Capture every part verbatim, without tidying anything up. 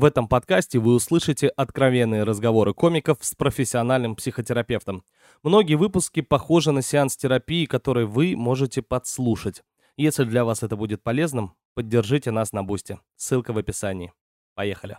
В этом подкасте вы услышите откровенные разговоры комиков с профессиональным психотерапевтом. Многие выпуски похожи на сеанс терапии, который вы можете подслушать. Если для вас это будет полезным, поддержите нас на Boosty. Ссылка в описании. Поехали.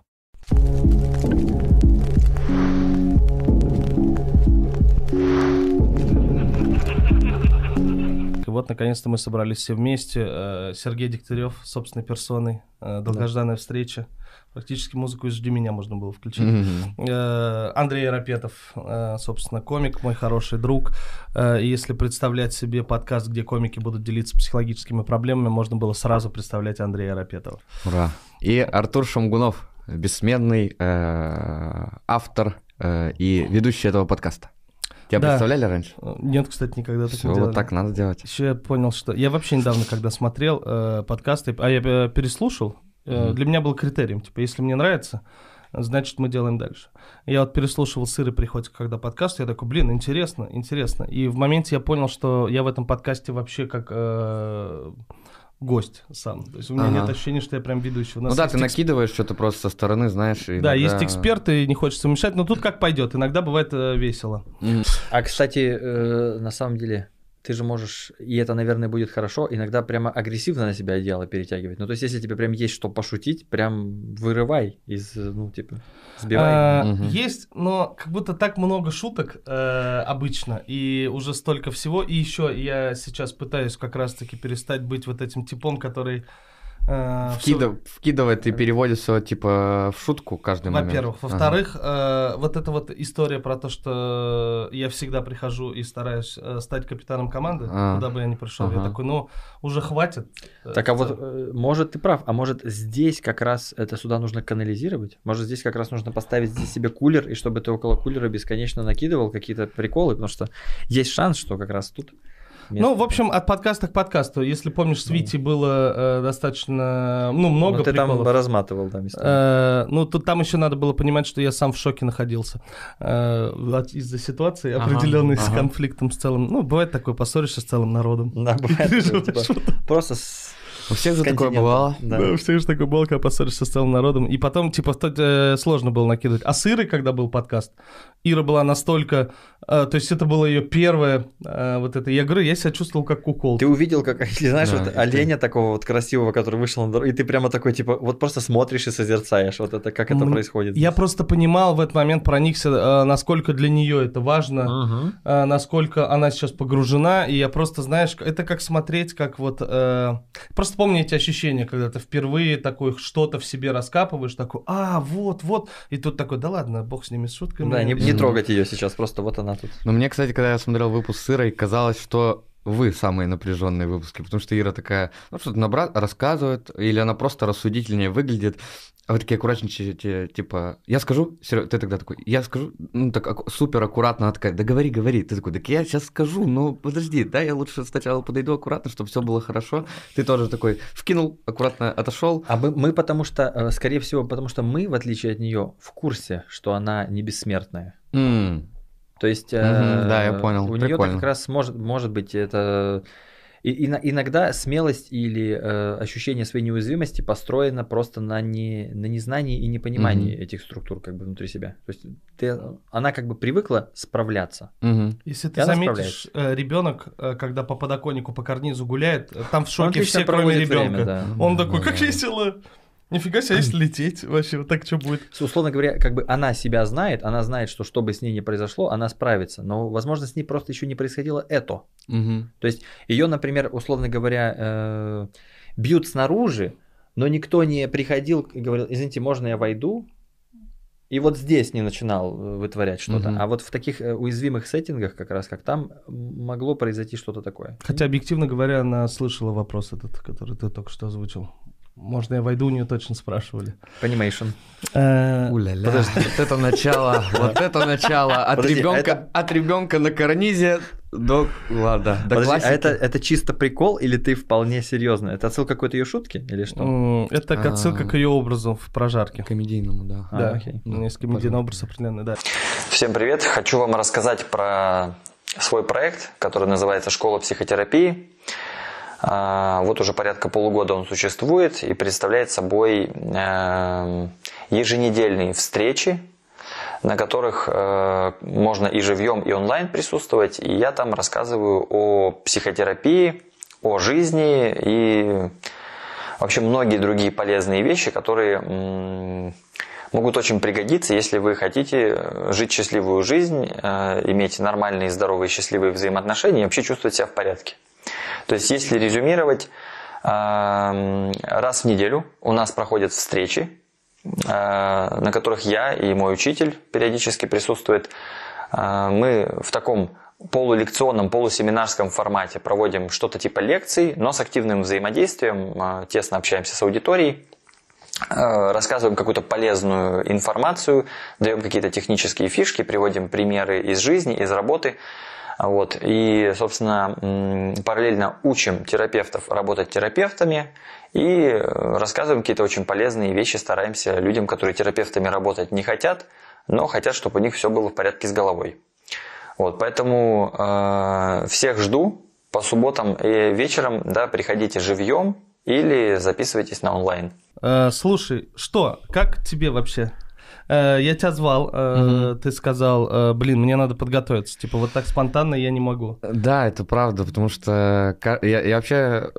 Вот, наконец-то мы собрались все вместе. Сергей Дегтярев, собственной персоной. Долгожданная да. встреча. Практически музыку из «Жди меня» можно было включить. Mm-hmm. Андрей Айрапетов, собственно, комик, мой хороший друг. Если представлять себе подкаст, где комики будут делиться психологическими проблемами, можно было сразу представлять Андрея Айрапетова. Ура! И Артур Шамгунов, бессменный автор и ведущий этого подкаста. Тебя да. представляли раньше? Нет, кстати, никогда так Всё, не делали. Вот так надо делать. Еще я понял, что... Я вообще недавно, когда смотрел э, подкасты, а я переслушал, э, mm-hmm. для меня был критерием, типа, если мне нравится, значит, мы делаем дальше. Я вот переслушивал «Сырый приходит», когда подкаст, я такой, блин, интересно, интересно. И в моменте я понял, что я в этом подкасте вообще как... Э, гость сам. То есть у меня ага. нет ощущения, что я прям ведущий. У нас ну да, ты эксп... накидываешь что-то просто со стороны, знаешь. И да, иногда... есть эксперты, не хочется мешать, но тут как пойдет. Иногда бывает весело. А, кстати, э, на самом деле, ты же можешь, и это, наверное, будет хорошо, иногда прямо агрессивно на себя одеяло перетягивать. Ну, то есть, если тебе прям есть что пошутить, прям вырывай из, ну, типа, сбивай. А, угу. Есть, но как будто так много шуток э, обычно, и уже столько всего. И еще я сейчас пытаюсь как раз-таки перестать быть вот этим типом, который... Э, Вкидыв, все... Вкидывает и переводит все, типа, в шутку каждый момент. Во-первых. Во-вторых, ага. э, вот эта вот история про то, что я всегда прихожу и стараюсь э, стать капитаном команды, а. куда бы я ни пришел, ага. я такой, ну, уже хватит. Так, а вот, э, может, ты прав, а может, здесь как раз это сюда нужно канализировать? Может, здесь как раз нужно поставить здесь себе кулер, и чтобы ты около кулера бесконечно накидывал какие-то приколы, потому что есть шанс, что как раз тут... Место. Ну, в общем, от подкаста к подкасту. Если помнишь, с Вити было э, достаточно, ну, много вот ты приколов. Ты там разматывал, да, местами. Э, ну, тут там еще надо было понимать, что я сам в шоке находился э, из-за ситуации, ага, определенной ага. с конфликтом с целым. Ну, бывает такое, поссоришься с целым народом. Да, бывает. Просто с... У всех же такое бывало. Да. да, у всех же такое бывало, когда поссоришься с целым народом. И потом, типа, сложно было накидывать. А с Ирой, когда был подкаст, Ира была настолько... То есть это было ее первое вот это... Я говорю, я себя чувствовал как кукол. Ты увидел, как, знаешь, да, вот оленя ты... такого вот красивого, который вышел на дорогу, и ты прямо такой, типа, вот просто смотришь и созерцаешь, вот это, как это М- происходит. Я здесь. Просто понимал в этот момент, проникся, насколько для нее это важно, угу. насколько она сейчас погружена, и я просто, знаешь, это как смотреть, как вот... Просто помню эти ощущения, когда ты впервые такой что-то в себе раскапываешь, такой, а, вот, вот, и тут такой, да ладно, бог с ними с шутками. Да, не, не трогать ее сейчас, просто вот она тут. Но мне, кстати, когда я смотрел выпуск с Ирой, казалось, что вы самые напряженные выпуски, потому что Ира такая, ну, что-то набра- рассказывает, или она просто рассудительнее выглядит, а вы такие аккуратненькие, типа, я скажу, Серёг, ты тогда такой, я скажу, ну, так аку- супер аккуратно, она такая, да говори, говори, ты такой, так я сейчас скажу, ну, подожди, да, я лучше сначала подойду аккуратно, чтобы все было хорошо, ты тоже такой вкинул, аккуратно отошел. А мы, мы потому что, скорее всего, потому что мы, в отличие от нее, в курсе, что она не бессмертная. Mm. То есть mm-hmm, э, да, я понял. У нее как раз может, может быть это и, и, иногда смелость или э, ощущение своей неуязвимости построено просто на, не, на незнании и непонимании mm-hmm. этих структур как бы внутри себя. То есть ты, она как бы привыкла справляться. Mm-hmm. Если ты заметишь, ребенок, когда по подоконнику, по карнизу гуляет, там в шоке все, кроме ребенка. Да. Он mm-hmm. такой, mm-hmm. как весело. Нифига себе, если лететь, вообще, вот так что будет? Условно говоря, как бы она себя знает, она знает, что что бы с ней ни произошло, она справится, но, возможно, с ней просто еще не происходило это. Угу. То есть ее, например, условно говоря, э- бьют снаружи, но никто не приходил и говорил, извините, можно я войду? И вот здесь не начинал вытворять что-то. Угу. А вот в таких уязвимых сеттингах, как раз как там, могло произойти что-то такое. Хотя, объективно говоря, она слышала вопрос этот, который ты только что озвучил. Можно я войду, у нее точно спрашивали. Понимейшн. Уля-ля. Подожди, вот это начало, вот это начало. От ребенка, от ребенка на карнизе до, ладно, до классики. А это, это чисто прикол или ты вполне серьезно? Это отсылка к какой-то ее шутке или что? Это отсылка к ее образу в прожарке. Комедийному, да. Да, окей. У меня есть комедийный образ определенный, да. Всем привет. Хочу вам рассказать про свой проект, который называется «Школа психотерапии». Вот уже порядка полугода он существует и представляет собой еженедельные встречи, на которых можно и живьем, и онлайн присутствовать. И я там рассказываю о психотерапии, о жизни и вообще многие другие полезные вещи, которые могут очень пригодиться, если вы хотите жить счастливую жизнь, иметь нормальные, здоровые, счастливые взаимоотношения и вообще чувствовать себя в порядке. То есть, если резюмировать, раз в неделю у нас проходят встречи, на которых я и мой учитель периодически присутствует. Мы в таком полулекционном, полусеминарском формате проводим что-то типа лекций, но с активным взаимодействием, тесно общаемся с аудиторией, рассказываем какую-то полезную информацию, даем какие-то технические фишки, приводим примеры из жизни, из работы. Вот. И, собственно, параллельно учим терапевтов работать терапевтами и рассказываем какие-то очень полезные вещи, стараемся людям, которые терапевтами работать не хотят, но хотят, чтобы у них все было в порядке с головой. Вот. Поэтому э, всех жду по субботам и вечерам, да, приходите живьем или записывайтесь на онлайн. Э, слушай, что, как тебе вообще? Я тебя звал, угу. Ты сказал, блин, мне надо подготовиться, типа вот так спонтанно я не могу. Да, это правда, потому что я, я вообще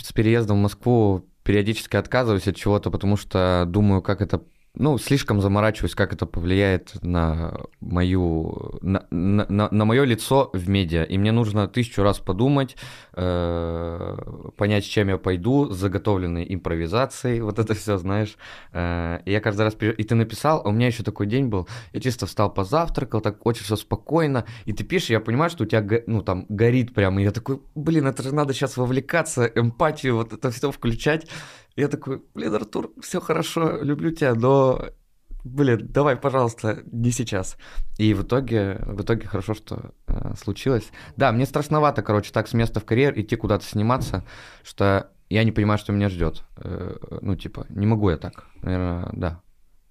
с переездом в Москву периодически отказываюсь от чего-то, потому что думаю, как это, ну, слишком заморачиваюсь, как это повлияет на мою, на, на, на, на мое лицо в медиа, и мне нужно тысячу раз подумать, э, понять, с чем я пойду, с заготовленной импровизацией, вот это все, знаешь. Э, и я каждый раз, и ты написал, а у меня еще такой день был, я чисто встал, позавтракал, так очень все спокойно, и ты пишешь, я понимаю, что у тебя, го, ну, там, горит прямо, и я такой, блин, это же надо сейчас вовлекаться, эмпатию, вот это все включать. Я такой, блин, Артур, все хорошо, люблю тебя, но, блин, давай, пожалуйста, не сейчас. И в итоге, в итоге хорошо, что э, случилось. Да, мне страшновато, короче, так с места в карьер идти куда-то сниматься, что я не понимаю, что меня ждет. Э, ну, типа, не могу я так, наверное, да.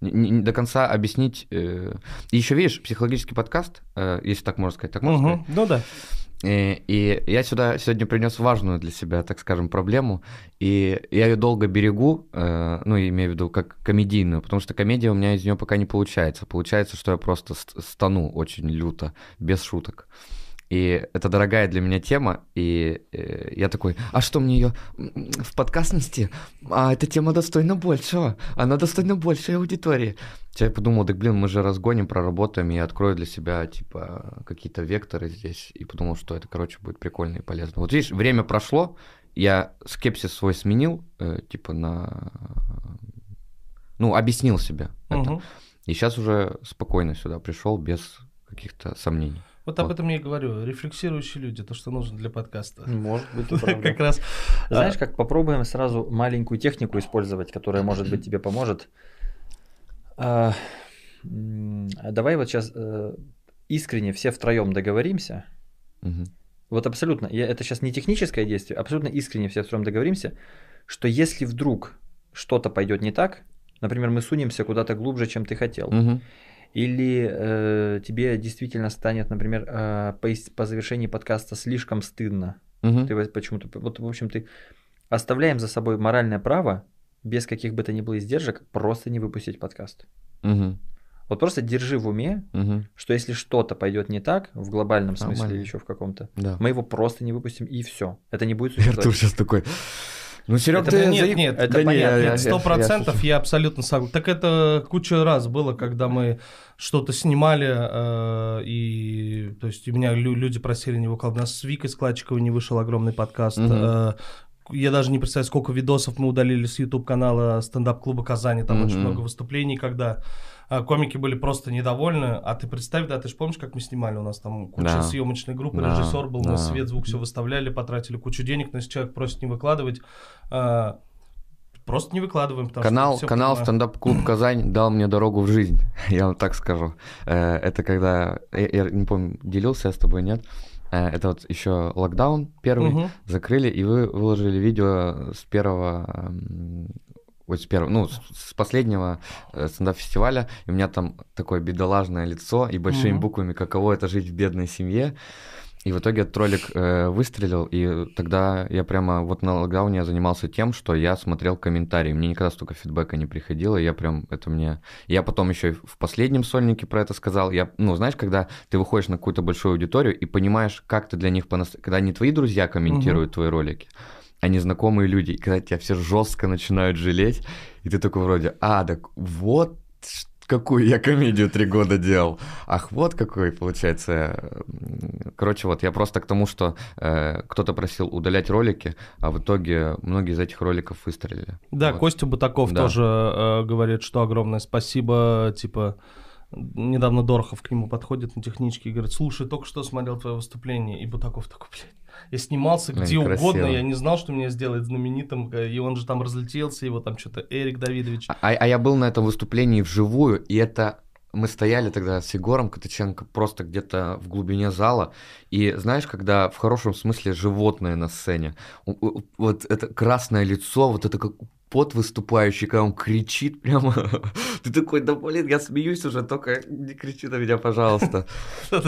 Не, не до конца объяснить. Э... И еще, видишь, психологический подкаст, э, если так можно сказать, так можно угу, сказать. Ну да. И, и я сюда сегодня принес важную для себя, так скажем, проблему, и я ее долго берегу, э, ну, имею в виду, как комедийную, потому что комедия у меня из нее пока не получается. Получается, что я просто стану очень люто, без шуток. И это дорогая для меня тема, и э, я такой, а что мне ее в подкастности? А эта тема достойна большего, она достойна большей аудитории. Я подумал, так, блин, мы же разгоним, проработаем, я открою для себя, типа, какие-то векторы здесь, и подумал, что это, короче, будет прикольно и полезно. Вот видишь, время прошло, я скепсис свой сменил, э, типа, на... Ну, объяснил себе угу. это. И сейчас уже спокойно сюда пришел, без каких-то сомнений. Вот об этом я и говорю. Рефлексирующие люди, то, что нужно для подкаста. Может быть, как раз. Знаешь, как попробуем сразу маленькую технику использовать, которая, может быть, тебе поможет. Давай вот сейчас искренне все втроем договоримся. Вот абсолютно. Это сейчас не техническое действие, абсолютно искренне все втроем договоримся, что если вдруг что-то пойдет не так, например, мы сунемся куда-то глубже, чем ты хотел. Или э, тебе действительно станет, например, э, по, по завершении подкаста слишком стыдно. Угу. Ты почему-то. Вот, в общем, ты оставляем за собой моральное право, без каких бы то ни было издержек, просто не выпустить подкаст. Угу. Вот просто держи в уме, угу. что если что-то пойдет не так, в глобальном а, смысле или еще в каком-то, да. мы его просто не выпустим, и все. Это не будет существовать. Артур сейчас такой. Ну, Серёг, ты... Нет, заеб... нет, это да понятно. Нет, сто процентов я абсолютно согласен. Так это куча раз было, когда мы что-то снимали, э, и, то есть, у меня лю- люди просили не выкладывать. У нас с Викой Складчиковой не вышел огромный подкаст. Угу. Э, я даже не представляю, сколько видосов мы удалили с YouTube-канала стендап-клуба Казани. Там угу. очень много выступлений, когда... Комики были просто недовольны, а ты представь, да, ты же помнишь, как мы снимали, у нас там куча да. съемочной группы, да. режиссер был, да. на свет, звук все выставляли, потратили кучу денег, но если человек просит не выкладывать, э, просто не выкладываем. Канал, канал стендап-клуб Казань дал мне дорогу в жизнь, я вам так скажу. Это когда, я, я не помню, делился я с тобой, нет? Это вот еще локдаун первый, угу. закрыли, и вы выложили видео с первого... Вот с первого, ну, с последнего стендап-фестиваля, и у меня там такое бедолажное лицо и большими mm-hmm. буквами «Каково это жить в бедной семье». И в итоге этот ролик э, выстрелил, и тогда я прямо вот на локдауне я занимался тем, что я смотрел комментарии. Мне никогда столько фидбэка не приходило, и я прям, это мне... Я потом еще в последнем сольнике про это сказал. Я, ну, знаешь, когда ты выходишь на какую-то большую аудиторию и понимаешь, как ты для них... Понас... Когда не твои друзья комментируют [S2] Угу. [S1] Твои ролики, а незнакомые люди, и когда тебя все жестко начинают жалеть, и ты такой вроде, а, так вот... Какую я комедию три года делал. Ах, вот какой, получается. Короче, вот я просто к тому, что э, кто-то просил удалять ролики, а в итоге многие из этих роликов выстрелили. Да, вот. Костя Бутаков да. тоже э, говорит, что огромное спасибо, типа... Недавно Дорохов к нему подходит на техничке и говорит, слушай, только что смотрел твое выступление. И Бутаков такой, блядь, я снимался где Ой, угодно, я не знал, что меня сделает знаменитым. И он же там разлетелся, его там что-то Эрик Давидович. А, а я был на этом выступлении вживую, и это... Мы стояли тогда с Егором Катыченко просто где-то в глубине зала, и знаешь, когда в хорошем смысле животное на сцене, вот это красное лицо, вот это как... Пот выступающий, когда он кричит прямо. Ты такой, да блин, я смеюсь уже, только не кричи на меня, пожалуйста.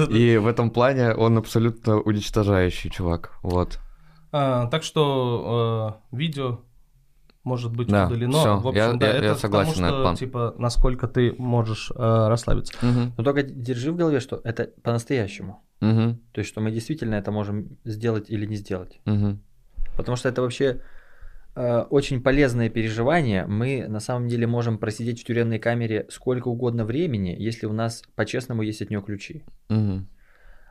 И в этом плане он абсолютно уничтожающий чувак. Вот. А, так что э, видео может быть да, удалено. Все. В общем, я, да, я, это я согласен потому, что, на этот типа, насколько ты можешь э, расслабиться. Угу. Но только держи в голове, что это по-настоящему. Угу. То есть, что мы действительно это можем сделать или не сделать. Угу. Потому что это вообще... Очень полезные переживания. Мы на самом деле можем просидеть в тюремной камере сколько угодно времени, если у нас по-честному есть от нее ключи. Угу.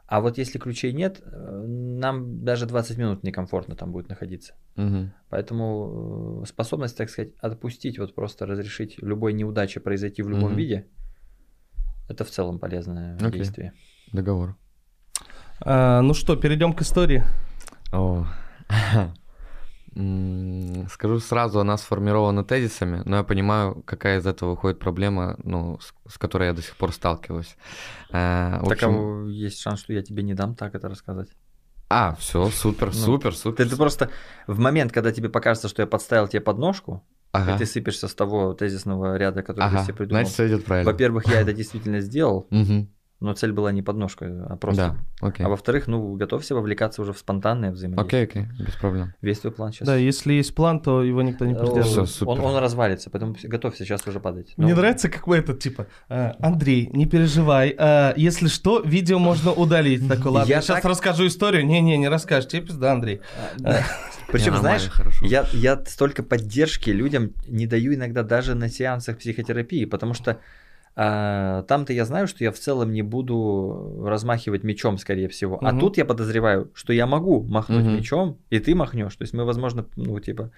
А вот если ключей нет, нам даже двадцать минут некомфортно там будет находиться. Угу. Поэтому способность, так сказать, отпустить, вот просто разрешить любой неудаче произойти в любом угу. виде, это в целом полезное Окей. действие. Договор. А, ну что, перейдем к истории. О. Скажу сразу, она сформирована тезисами, но я понимаю, какая из этого выходит проблема, ну, с, с которой я до сих пор сталкиваюсь. Э, так общем... а есть шанс, что я тебе не дам так это рассказать? А, все, супер, супер, супер. Ты, ты просто в момент, когда тебе покажется, что я подставил тебе подножку, ага. и ты сыпешься с того тезисного ряда, который ага. ты себе придумал. Значит, все идет правильно. Во-первых, я это действительно сделал, но цель была не подножка, а просто. Да, окей. А во-вторых, ну, готовься вовлекаться уже в спонтанное взаимодействие. Окей, окей, без проблем. Весь твой план сейчас. Да, если есть план, то его никто не придерживается. Он, он развалится, поэтому готовься сейчас уже падать. Но... Мне нравится, как вы этот, типа, Андрей, не переживай, если что, видео можно удалить. Такой, ладно, я сейчас так... расскажу историю. Не-не, не расскажешь, тебе пизда, Андрей. Причем, знаешь, я, я столько поддержки людям не даю иногда даже на сеансах психотерапии, потому что там-то я знаю, что я в целом не буду размахивать мечом, скорее всего. Угу. А тут я подозреваю, что я могу махнуть угу. мечом, и ты махнешь. То есть мы, возможно, ну, типа,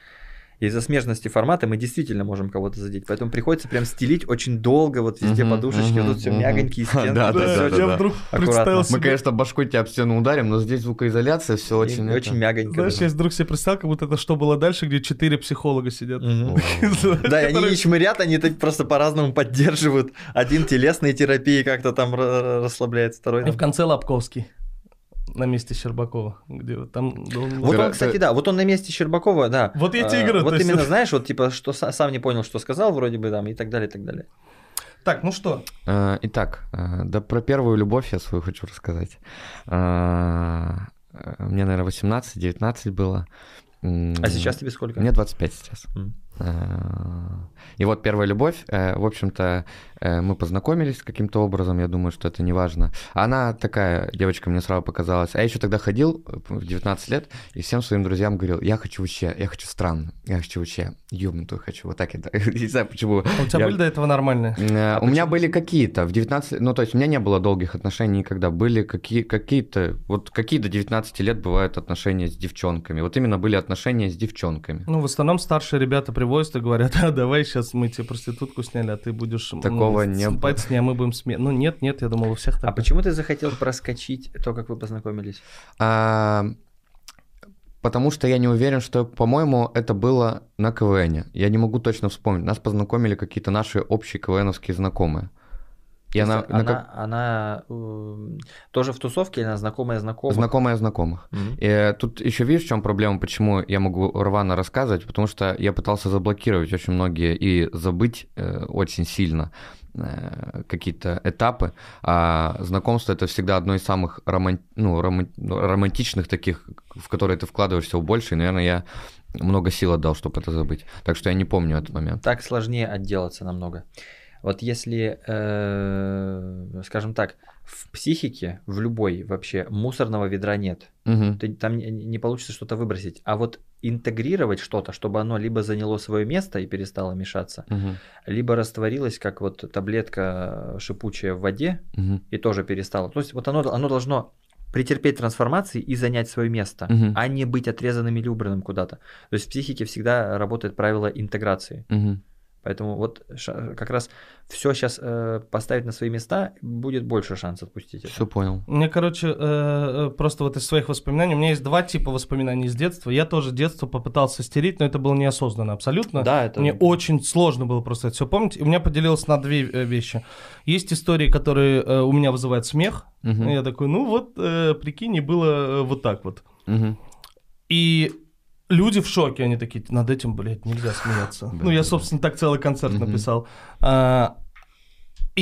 из-за смежности формата мы действительно можем кого-то задеть. Поэтому приходится прям стелить очень долго, вот везде угу, подушечки, угу, вот тут все угу. мягонькие стенки. Да, да, да. Мы, конечно, башкой тебя об стену ударим, но здесь звукоизоляция, все очень... Это... Очень мягонько. Знаешь, даже. Я вдруг себе представил, как будто это что было дальше, где четыре психолога сидят. Да, и они не чмырят, они просто по-разному поддерживают. Один телесной терапией как-то там расслабляет, второй... И в конце Лобковский. На месте Щербакова, где вот там... Вот он, кстати, да, вот он на месте Щербакова, да. Вот я тебе играю. Вот именно, знаешь, вот типа, что сам не понял, что сказал, вроде бы, там, и так далее, и так далее. Так, ну что? Итак, да про первую любовь я свою хочу рассказать. Мне, наверное, восемнадцать-девятнадцать было. А сейчас тебе сколько? Мне двадцать пять сейчас. И вот первая любовь, в общем-то, мы познакомились каким-то образом, я думаю, что это не важно. Она такая, девочка мне сразу показалась. А я еще тогда ходил в девятнадцать лет и всем своим друзьям говорил, я хочу вообще, я хочу странно, я хочу вообще ёбнутую хочу, вот так я, не знаю почему. А у тебя я... были до этого нормальные? А у почему? Меня были какие-то, в девятнадцать, ну то есть у меня не было долгих отношений никогда, были какие- какие-то, вот какие до девятнадцати лет бывают отношения с девчонками, вот именно были отношения с девчонками. Ну в основном старшие ребята привозят и говорят, а давай сейчас мы тебе проститутку сняли, а ты будешь... Такого ну, не спать с ней, а мы будем смеяться. Ну нет, нет, я думал, у всех так. А почему ты захотел проскочить то, как вы познакомились? А... Потому что я не уверен, что, по-моему, это было на КВНе. Я не могу точно вспомнить. Нас познакомили какие-то наши общие КВНовские знакомые. И она, она, как... она э, тоже в тусовке, она знакомая знакомых? Знакомая знакомых. Mm-hmm. И э, тут еще видишь, в чем проблема, почему я могу рвано рассказывать, потому что я пытался заблокировать очень многие и забыть э, очень сильно. какие-то этапы. А знакомство — это всегда одно из самых романти... ну, романти... романтичных таких, в которые ты вкладываешься больше. И, наверное, я много сил отдал, чтобы это забыть. Так что я не помню этот момент. Так сложнее отделаться намного. Вот если, э, скажем так, в психике, в любой вообще, мусорного ведра нет. Угу. Ты, там не, не получится что-то выбросить. А вот интегрировать что-то, чтобы оно либо заняло свое место и перестало мешаться, угу. либо растворилось, как вот таблетка шипучая в воде, угу. и тоже перестало. То есть вот оно, оно должно претерпеть трансформации и занять свое место, угу. а не быть отрезанным или убранным куда-то. То есть в психике всегда работает правило интеграции. Угу. Поэтому вот как раз все сейчас э, поставить на свои места, будет больше шанс отпустить это. Все понял. Мне, короче, э, просто вот из своих воспоминаний, у меня есть два типа воспоминаний из детства. Я тоже детство попытался стереть, но это было неосознанно абсолютно. Да, это... Мне очень сложно было просто это все помнить. И у меня поделилось на две вещи. Есть истории, которые э, у меня вызывают смех. Угу. Я такой, ну вот, э, прикинь, и было вот так вот. Угу. И... Люди в шоке, они такие, над этим, блядь, нельзя смеяться. Ну, я, собственно, так целый концерт написал. И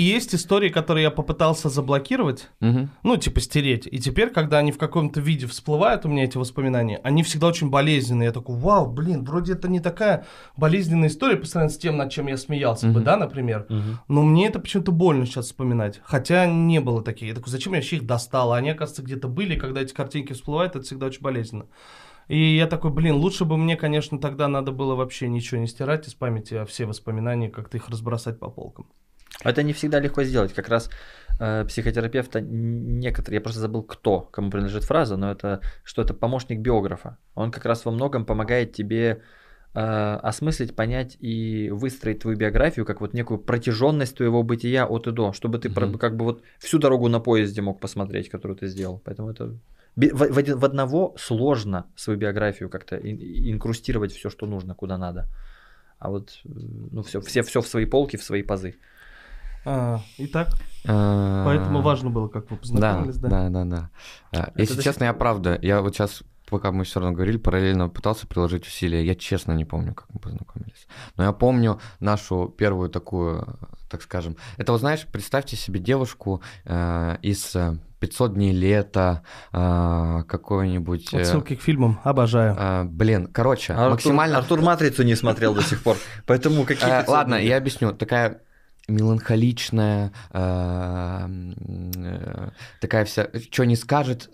есть истории, которые я попытался заблокировать, ну, типа стереть. И теперь, когда они в каком-то виде всплывают, у меня эти воспоминания, они всегда очень болезненные. Я такой, вау, блин, вроде это не такая болезненная история по сравнению с тем, над чем я смеялся бы, да, например. Но мне это почему-то больно сейчас вспоминать. Хотя не было таких. Я такой, зачем я вообще их достал? А они, оказывается, где-то были, когда эти картинки всплывают, это всегда очень болезненно. И я такой, блин, лучше бы мне, конечно, тогда надо было вообще ничего не стирать из памяти, а все воспоминания как-то их разбросать по полкам. Это не всегда легко сделать. Как раз э, психотерапевта некоторые, я просто забыл, кто, кому принадлежит фраза, но это что это помощник биографа. Он как раз во многом помогает тебе э, осмыслить, понять и выстроить твою биографию как вот некую протяженность твоего бытия от и до, чтобы ты mm-hmm. как бы вот всю дорогу на поезде мог посмотреть, которую ты сделал. Поэтому это... В, в, в одного сложно свою биографию как-то инкрустировать все, что нужно, куда надо. А вот ну, все, все, все в свои полки, в свои пазы. А, итак, а... поэтому важно было, как вы познакомились. Да, да, да. да, да. Если это... честно, я правда, я вот сейчас, пока мы все равно говорили, параллельно пытался приложить усилия. Я честно не помню, как мы познакомились. Но я помню нашу первую такую, так скажем. Это, вот знаешь, представьте себе девушку э, из... пятьсот дней лета, а, какой-нибудь... Отсылки э... к фильмам, обожаю. А, блин, короче, Артур, максимально... Артур «Матрицу» не смотрел до сих пор, поэтому какие... А, ладно, я объясню. Такая меланхоличная, а, такая вся, что не скажет,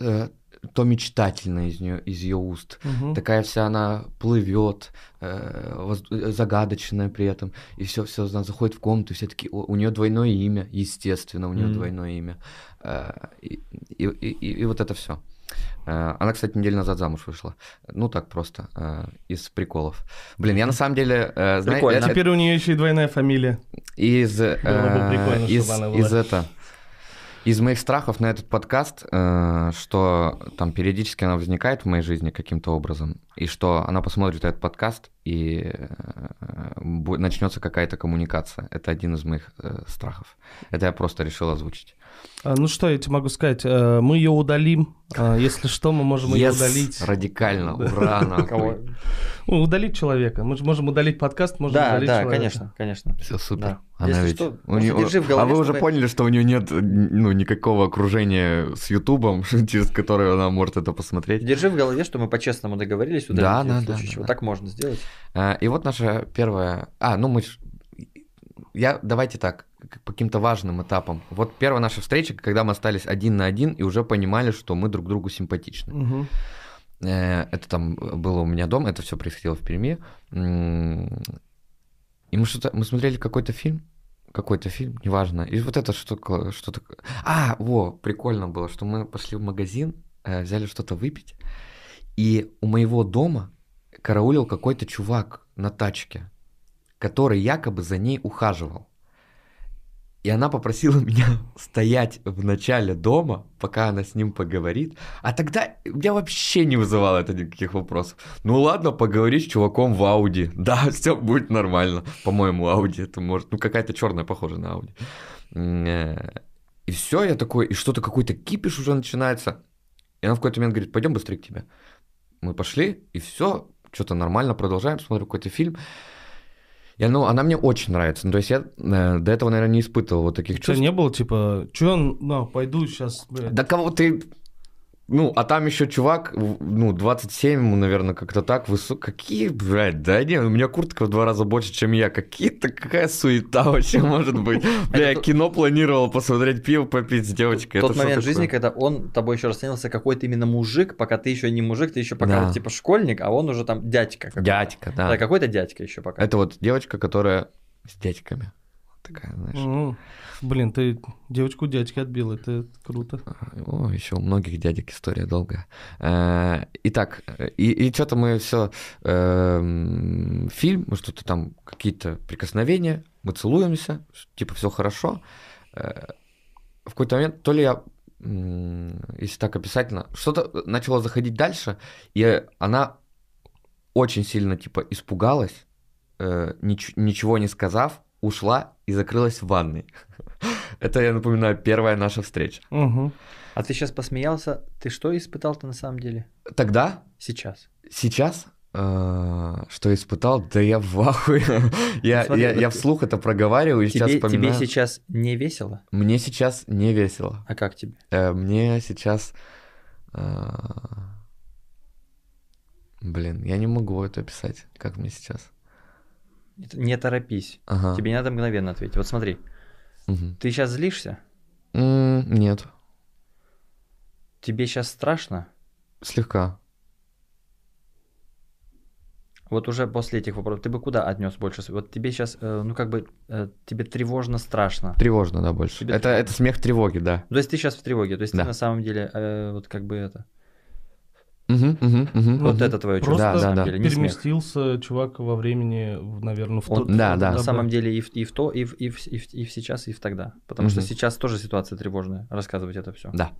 то мечтательно из нее, из ее уст. Угу. Такая вся она плывет, загадочная при этом, и все, все она заходит в комнату, все такие, у нее двойное имя, естественно, у нее mm-hmm. двойное имя, и, и, и, и вот это все. Она, кстати, неделю назад замуж вышла, ну так просто из приколов. Блин, я на самом деле, прикольно. Знаете, теперь у нее еще и двойная фамилия. Из, Было бы прикольно, из, чтобы она была. из это. Из моих страхов на этот подкаст, что там периодически она возникает в моей жизни каким-то образом, и что она посмотрит этот подкаст, и начнется какая-то коммуникация. Это один из моих страхов. Это я просто решил озвучить. Ну что, я тебе могу сказать, мы ее удалим. Если что, мы можем yes, ее удалить. Радикально, ура, нахуй. Удалить человека. Мы же можем удалить подкаст, можем да, удалить да, человека. Да, конечно, конечно. Все супер. Да. Она ведь... что, у нее... голове, а вы уже поняли, что у нее нет ну, никакого окружения с Ютубом, через которое она может это посмотреть. Держи в голове, что мы по-честному договорились. Удалить, да, да, да, да. Так можно сделать. И вот наша первая... А, ну мы же... Я... Давайте так. По каким-то важным этапам. Вот первая наша встреча, когда мы остались один на один и уже понимали, что мы друг другу симпатичны. Угу. Это там было у меня дома, это все происходило в Перми. И мы что-то, мы смотрели какой-то фильм, какой-то фильм, неважно. И вот это что-то, что-то... А, во, прикольно было, что мы пошли в магазин, взяли что-то выпить, и у моего дома караулил какой-то чувак на тачке, который якобы за ней ухаживал. И она попросила меня стоять в начале дома, пока она с ним поговорит. А тогда я вообще не вызывал это никаких вопросов. Ну ладно, поговори с чуваком в Ауди. Да, все будет нормально. По-моему, Ауди это может... Ну какая-то черная, похожа на Ауди. И все, я такой... И что-то какой-то кипиш уже начинается. И она в какой-то момент говорит, пойдем быстрее к тебе. Мы пошли, и все, что-то нормально, продолжаем, смотрю какой-то фильм. Я, ну, она мне очень нравится. Ну, то есть я э, до этого, наверное, не испытывал вот таких чувств. У тебя не было, типа, чё, ну, пойду сейчас, блядь. Да кого ты... Ну, а там еще чувак, ну, двадцать семь ему, наверное, как-то так высок. Какие, блядь, да не, у меня куртка в два раза больше, чем я. Какие-то, какая суета вообще может быть. Бля, я кино планировал посмотреть, пиво попить с девочкой. Тот момент жизни, когда он тобой еще расценился какой-то именно мужик, пока ты еще не мужик, ты еще пока типа школьник, а он уже там дядька. Дядька, да. Да, какой-то дядька еще пока. Это вот девочка, которая с дядьками. Такая, знаешь. Ну, блин, ты девочку дядьки отбил, это круто. О, еще у многих дядек история долгая. Итак, и, и что-то мы все э, фильм, что-то там какие-то прикосновения, мы целуемся, типа все хорошо. В какой-то момент, то ли я, если так описательно, что-то начало заходить дальше, и она очень сильно типа испугалась, нич- ничего не сказав, ушла и закрылась в ванной. Это, я напоминаю, первая наша встреча. Угу. А ты сейчас посмеялся. Ты что испытал-то на самом деле? Тогда? Сейчас. Сейчас? Что испытал? Да я в ахуе. Я, ну, я, я вслух это проговариваю и тебе, сейчас вспоминаю. Тебе сейчас не весело? Мне сейчас не весело. А как тебе? Мне сейчас... Блин, я не могу это описать, как мне сейчас. Не торопись. Ага. Тебе не надо мгновенно ответить. Вот смотри. Угу. Ты сейчас злишься? М-м- нет. Тебе сейчас страшно? Слегка. Вот уже после этих вопросов ты бы куда отнес больше? Вот тебе сейчас, э, ну как бы, э, тебе тревожно, страшно. Тревожно, да, больше. Тебе... Это, это смех тревоги, да. То есть ты сейчас в тревоге. То есть да. Ты на самом деле э, вот как бы это... Угу, угу, угу, вот угу. Это твое чувство. Да, на самом да, деле, да. Переместился смех. Чувак во времени, наверное, в тот. Он, да, да. На самом деле и в, и в то, и в, и, в, и, в, и в сейчас, и в тогда. Потому угу. что сейчас тоже ситуация тревожная. Рассказывать это все. Да.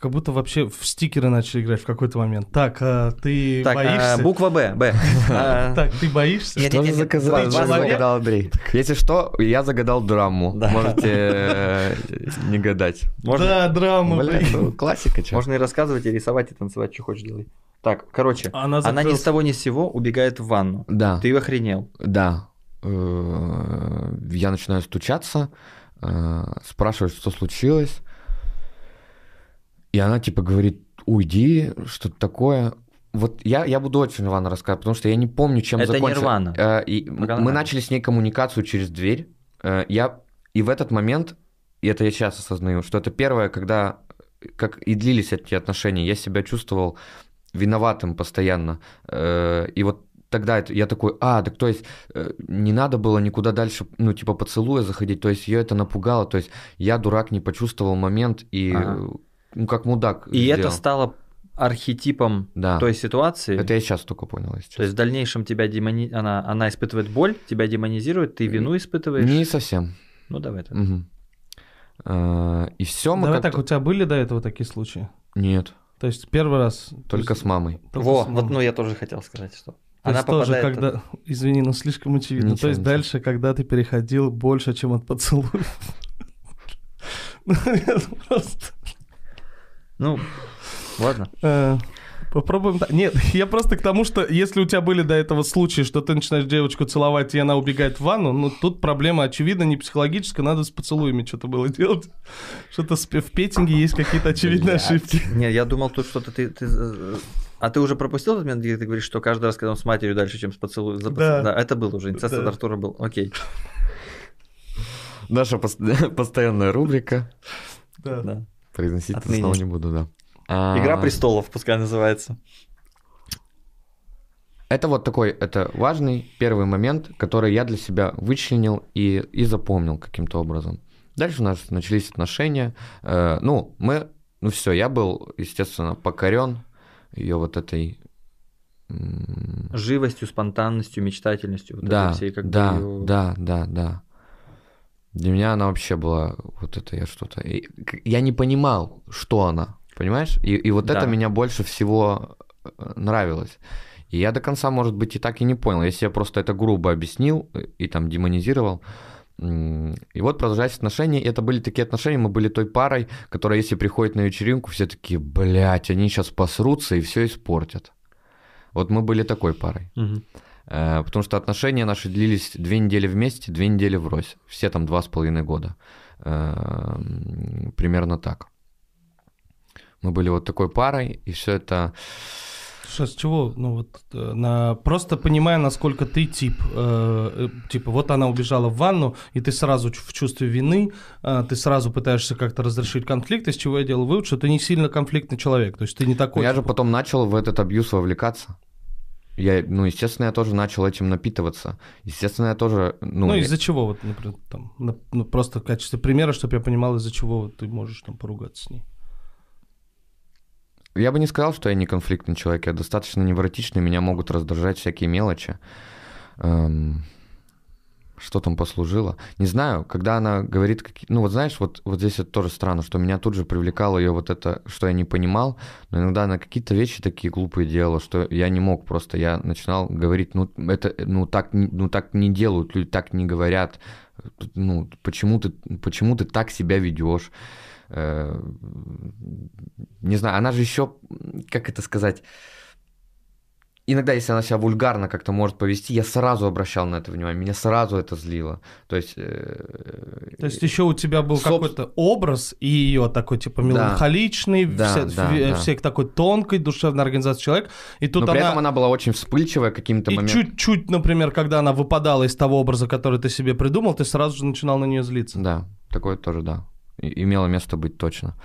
Как будто вообще в стикеры начали играть в какой-то момент. Так, а ты так, боишься? А, буква Б, Б. Так, ты боишься? Что же загадал Андрей? Если что, я загадал драму. Можете не гадать. Да, драма. Классика. Можно и рассказывать, и рисовать, и танцевать, что хочешь делай. Так, короче, она ни с того ни с сего убегает в ванну. Да. Ты охренел. Да. Я начинаю стучаться, спрашиваю, что случилось. И она типа говорит, уйди, что-то такое. Вот я, я буду очень рвано рассказывать, потому что я не помню, чем закончил. Это закончил. Не рвано. И мы начали с ней коммуникацию через дверь. Я, и в этот момент, и это я сейчас осознаю, что это первое, когда, как и длились эти отношения, я себя чувствовал виноватым постоянно. И вот тогда я такой, а, так то есть не надо было никуда дальше, ну, типа поцелуя заходить, то есть ее это напугало, то есть я, дурак, не почувствовал момент и... Ага. Ну, как мудак. И сделал. Это стало архетипом да. той ситуации. Это я сейчас только понял. Сейчас. То есть в дальнейшем тебя демони... она, она испытывает боль, тебя демонизирует, ты вину испытываешь. Не совсем. Ну, давай так. Угу. А, и все мы Давай как-то... так, у тебя были до этого такие случаи? Нет. То есть первый раз... Только есть... с мамой. Только Во, с мамой. Вот, ну, я тоже хотел сказать, что... То Она тоже, попадает... когда... Извини, но слишком очевидно. Ничего, То есть ничего. Дальше, когда ты переходил больше, чем от поцелуя. Просто... Ну, ладно. Э, попробуем. Нет, я просто к тому, что если у тебя были до этого случаи, что ты начинаешь девочку целовать, и она убегает в ванну, ну, тут проблема, очевидно, не психологическая, надо с поцелуями что-то было делать. Что-то в петинге есть какие-то очевидные Блядь. ошибки. Нет, я думал, тут что-то ты... ты... А ты уже пропустил этот момент, где ты говоришь, что каждый раз, когда он с матерью дальше, чем с поцелуем... За поцелуем. Да. Да, это был уже, инцест да. от Артура был. Окей. Наша постоянная рубрика. Да. Да. Произносить это снова не буду, да. «Игра престолов», пускай называется. Это вот такой, это важный первый момент, который я для себя вычленил и, и запомнил каким-то образом. Дальше у нас начались отношения. Э, ну, мы, ну все, я был, естественно, покорен ее вот этой... М- Живостью, спонтанностью, мечтательностью. Вот да, всей, как да, ее... да, да, да, да. Для меня она вообще была вот это я что-то... Я не понимал, что она, понимаешь? И, и вот да. это меня больше всего нравилось. И я до конца, может быть, и так и не понял. Если я просто это грубо объяснил и там демонизировал. И вот продолжались отношения. И это были такие отношения, мы были той парой, которая, если приходит на вечеринку, все такие, блядь, они сейчас посрутся и все испортят. Вот мы были такой парой. Угу. Потому что отношения наши длились две недели вместе, две недели врозь. Все там два с половиной года. Примерно так. Мы были вот такой парой, и все это... Слушай, с чего? Ну, вот, на... Просто понимая, насколько ты тип. Э, типа, вот она убежала в ванну, и ты сразу в чувстве вины, э, ты сразу пытаешься как-то разрешить конфликт, из чего я делал вывод, что ты не сильно конфликтный человек. То есть ты не такой... Я тип... же потом начал в этот абьюз вовлекаться. Я, ну, естественно, я тоже начал этим напитываться. Естественно, я тоже... Ну, ну из-за я... чего, вот, например, там, ну, просто в качестве примера, чтобы я понимал, из-за чего ты можешь там поругаться с ней. Я бы не сказал, что я не конфликтный человек. Я достаточно невротичный, меня могут раздражать всякие мелочи. Эм... Что там послужило? Не знаю, когда она говорит... Какие... Ну, вот знаешь, вот, вот здесь это тоже странно, что меня тут же привлекало ее вот это, что я не понимал, но иногда она какие-то вещи такие глупые делала, что я не мог просто. Я начинал говорить, ну, это, ну, так, ну так не делают, люди так не говорят. Ну, почему ты, почему ты так себя ведешь? Не знаю, она же еще, как это сказать, иногда, если она себя вульгарно как-то может повести, я сразу обращал на это внимание, меня сразу это злило. То есть, то есть еще у тебя был соб... какой-то образ и ее такой типа меланхоличный, да, вся, да, в, да. Всех такой тонкой душевной организации человек. И тут но при она... этом она была очень вспыльчивая каким-то моментом. И чуть-чуть, например, когда она выпадала из того образа, который ты себе придумал, ты сразу же начинал на нее злиться. Да, такое тоже, да. Имело место быть точно.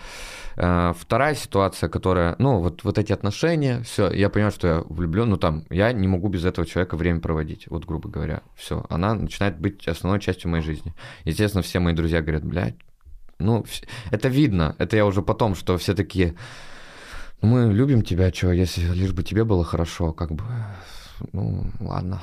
Вторая ситуация, которая... Ну, вот, вот эти отношения, все, я понимаю, что я влюблен, но там я не могу без этого человека время проводить, вот грубо говоря. Все, она начинает быть основной частью моей жизни. Естественно, все мои друзья говорят, блядь, ну, это видно, это я уже потом, что все такие, ну, мы любим тебя, чего, если лишь бы тебе было хорошо, как бы, ну, ладно.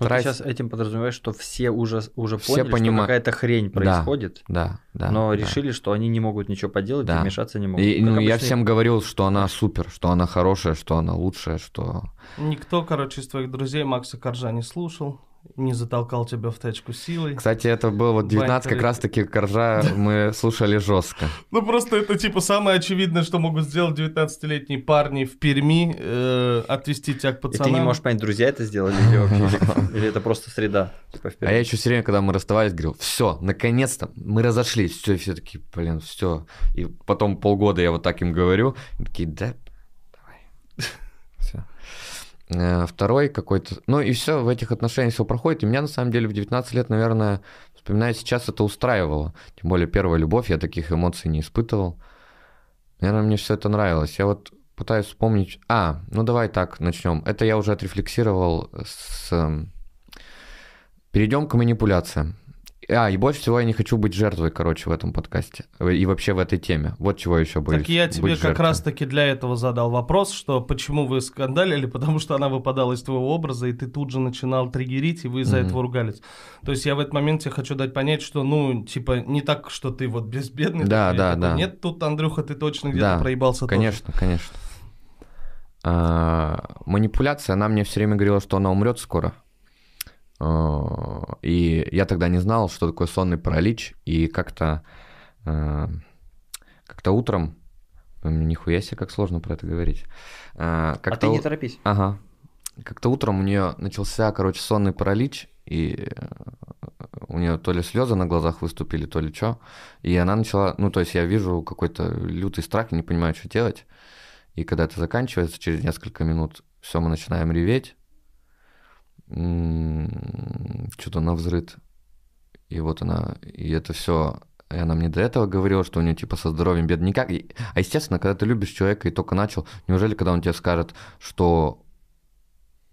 Вот ты сейчас этим подразумеваешь, что все уже, уже все поняли, поним... что какая-то хрень происходит, да, да, да, но да. решили, что они не могут ничего поделать, да. и вмешаться не могут. И, ну, обычно... Я всем говорил, что она супер, что она хорошая, что она лучшая, что... Никто, короче, из твоих друзей Макса Коржа не слушал, не затолкал тебя в тачку силой. Кстати, это было вот девятнадцать, как раз-таки Коржа мы слушали жестко. Ну, просто это типа самое очевидное, что могут сделать девятнадцатилетние парни в Перми, э, отвезти тебя к пацанам. И ты не можешь понять, друзья это сделали или вообще, или это просто среда. Типа, а я еще все время, когда мы расставались, говорил, все, наконец-то мы разошлись, все, и все такие, блин, все. И потом полгода я вот так им говорю, такие, да, давай, все. Второй какой-то... Ну и все, в этих отношениях все проходит. И меня, на самом деле, в девятнадцать лет, наверное, вспоминаю, сейчас это устраивало. Тем более первая любовь, я таких эмоций не испытывал. Наверное, мне все это нравилось. Я вот пытаюсь вспомнить... А, ну давай так, начнем. Это я уже отрефлексировал с... Перейдем к манипуляциям. А, и больше всего я не хочу быть жертвой, короче, в этом подкасте. И вообще в этой теме. Вот чего я еще боюсь. Так я тебе как раз-таки для этого задал вопрос, что почему вы скандалили, потому что она выпадала из твоего образа, и ты тут же начинал триггерить, и вы из-за mm-hmm. этого ругались. То есть я в этот момент тебе хочу дать понять, что, ну, типа, не так, что ты вот безбедный. Да, да, такой, да. Нет, тут, Андрюха, ты точно где-то да, проебался конечно, тоже. Конечно, конечно. А, манипуляция, она мне все время говорила, что она умрет скоро. И я тогда не знал, что такое сонный паралич, и как-то как-то утром, нихуя себе, как сложно про это говорить. Как-то, а ты не торопись. Ага. Как-то утром у нее начался, короче, сонный паралич, и у нее то ли слезы на глазах выступили, то ли что, и она начала, ну то есть я вижу какой-то лютый страх, не понимаю, что делать, и когда это заканчивается, через несколько минут все, мы начинаем реветь. Что-то она взрыт. И вот она, и это все. И она мне до этого говорила, что у нее типа со здоровьем бед никак. И, а естественно, когда ты любишь человека и только начал, неужели когда он тебе скажет, что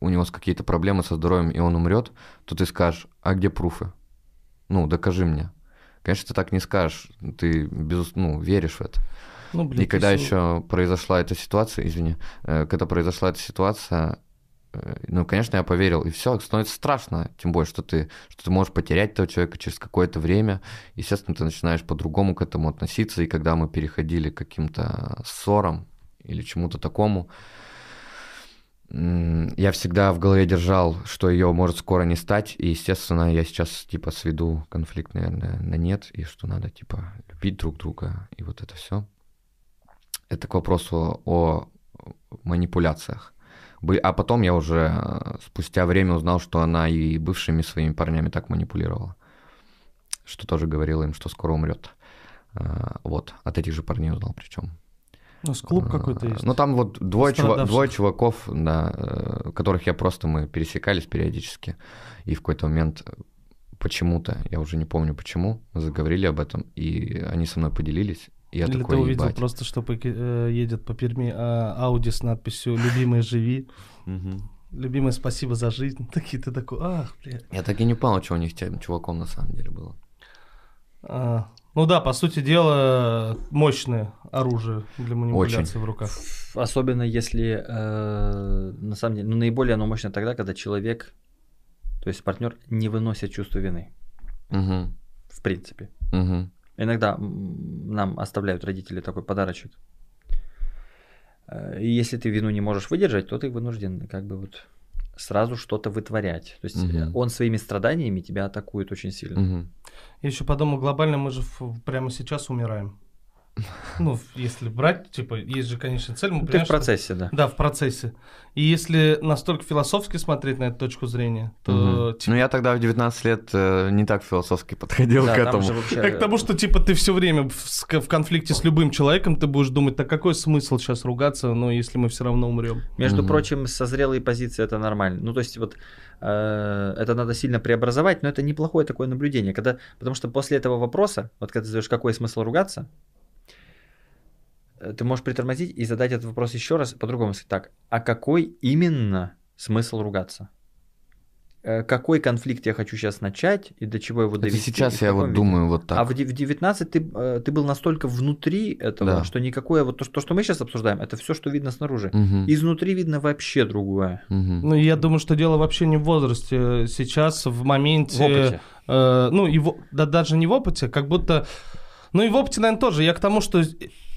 у него какие-то проблемы со здоровьем и он умрет, то ты скажешь, а где пруфы? Ну, докажи мне. Конечно, ты так не скажешь, ты без, ну, веришь в это. Ну, блин, и когда еще произошла эта ситуация, извини, когда произошла эта ситуация, ну, конечно, я поверил, и все, становится страшно, тем более, что ты, что ты можешь потерять этого человека через какое-то время, естественно, ты начинаешь по-другому к этому относиться, и когда мы переходили к каким-то ссорам или чему-то такому, я всегда в голове держал, что ее может скоро не стать, и, естественно, я сейчас, типа, сведу конфликт, наверное, на нет, и что надо, типа, любить друг друга, и вот это все. Это к вопросу о манипуляциях. А потом я уже спустя время узнал, что она и бывшими своими парнями так манипулировала, что тоже говорила им, что скоро умрет. Вот, от этих же парней узнал причем. У нас клуб какой-то есть. Ну, там вот двое, чува- двое чуваков, да, которых я просто, мы пересекались периодически, и в какой-то момент почему-то, я уже не помню почему, мы заговорили об этом, и они со мной поделились. Я Или такой, ты увидел ебать. Просто, что едет по Перми Ауди с надписью «Любимые, живи», «Любимые, спасибо за жизнь». Такие, ты такой, ах, блядь. Я так и не понял, что у них тем чуваком на самом деле было. А, ну да, по сути дела, мощное оружие для манипуляции Очень. в руках. Особенно если, э, на самом деле, ну, наиболее оно мощное тогда, когда человек, то есть партнер, не выносит чувство вины. Угу. В принципе. Угу. Иногда нам оставляют родители такой подарочек. И если ты вину не можешь выдержать, то ты вынужден как бы вот сразу что-то вытворять. То есть угу. он своими страданиями тебя атакует очень сильно. Угу. Я еще подумал, глобально мы же прямо сейчас умираем. Ну, если брать, типа, есть же, конечно, цель. Мы ты в процессе, что... да. Да, в процессе. И если настолько философски смотреть на эту точку зрения, то... Угу. Типа... Ну, я тогда в девятнадцать лет э, не так философски подходил да, к этому. Вообще... К тому, что, типа, ты все время в, в конфликте с любым человеком, ты будешь думать, так какой смысл сейчас ругаться, но если мы все равно умрем. Между угу. прочим, со зрелой позиции это нормально. Ну, то есть, вот, э, это надо сильно преобразовать, но это неплохое такое наблюдение. Когда... Потому что после этого вопроса, вот когда ты задаешь, какой смысл ругаться, ты можешь притормозить и задать этот вопрос еще раз по-другому. Так, а какой именно смысл ругаться? Какой конфликт я хочу сейчас начать и до чего его довести? Это сейчас я вот виде? думаю вот так. А в девятнадцать ты, ты был настолько внутри этого, да. что никакое... Вот то, что мы сейчас обсуждаем, это все, что видно снаружи. Угу. Изнутри видно вообще другое. Угу. Ну, я думаю, что дело вообще не в возрасте. Сейчас в моменте... В опыте. Э, ну, его, да даже не в опыте, как будто... Ну и в опыте, наверное, тоже. Я к тому, что...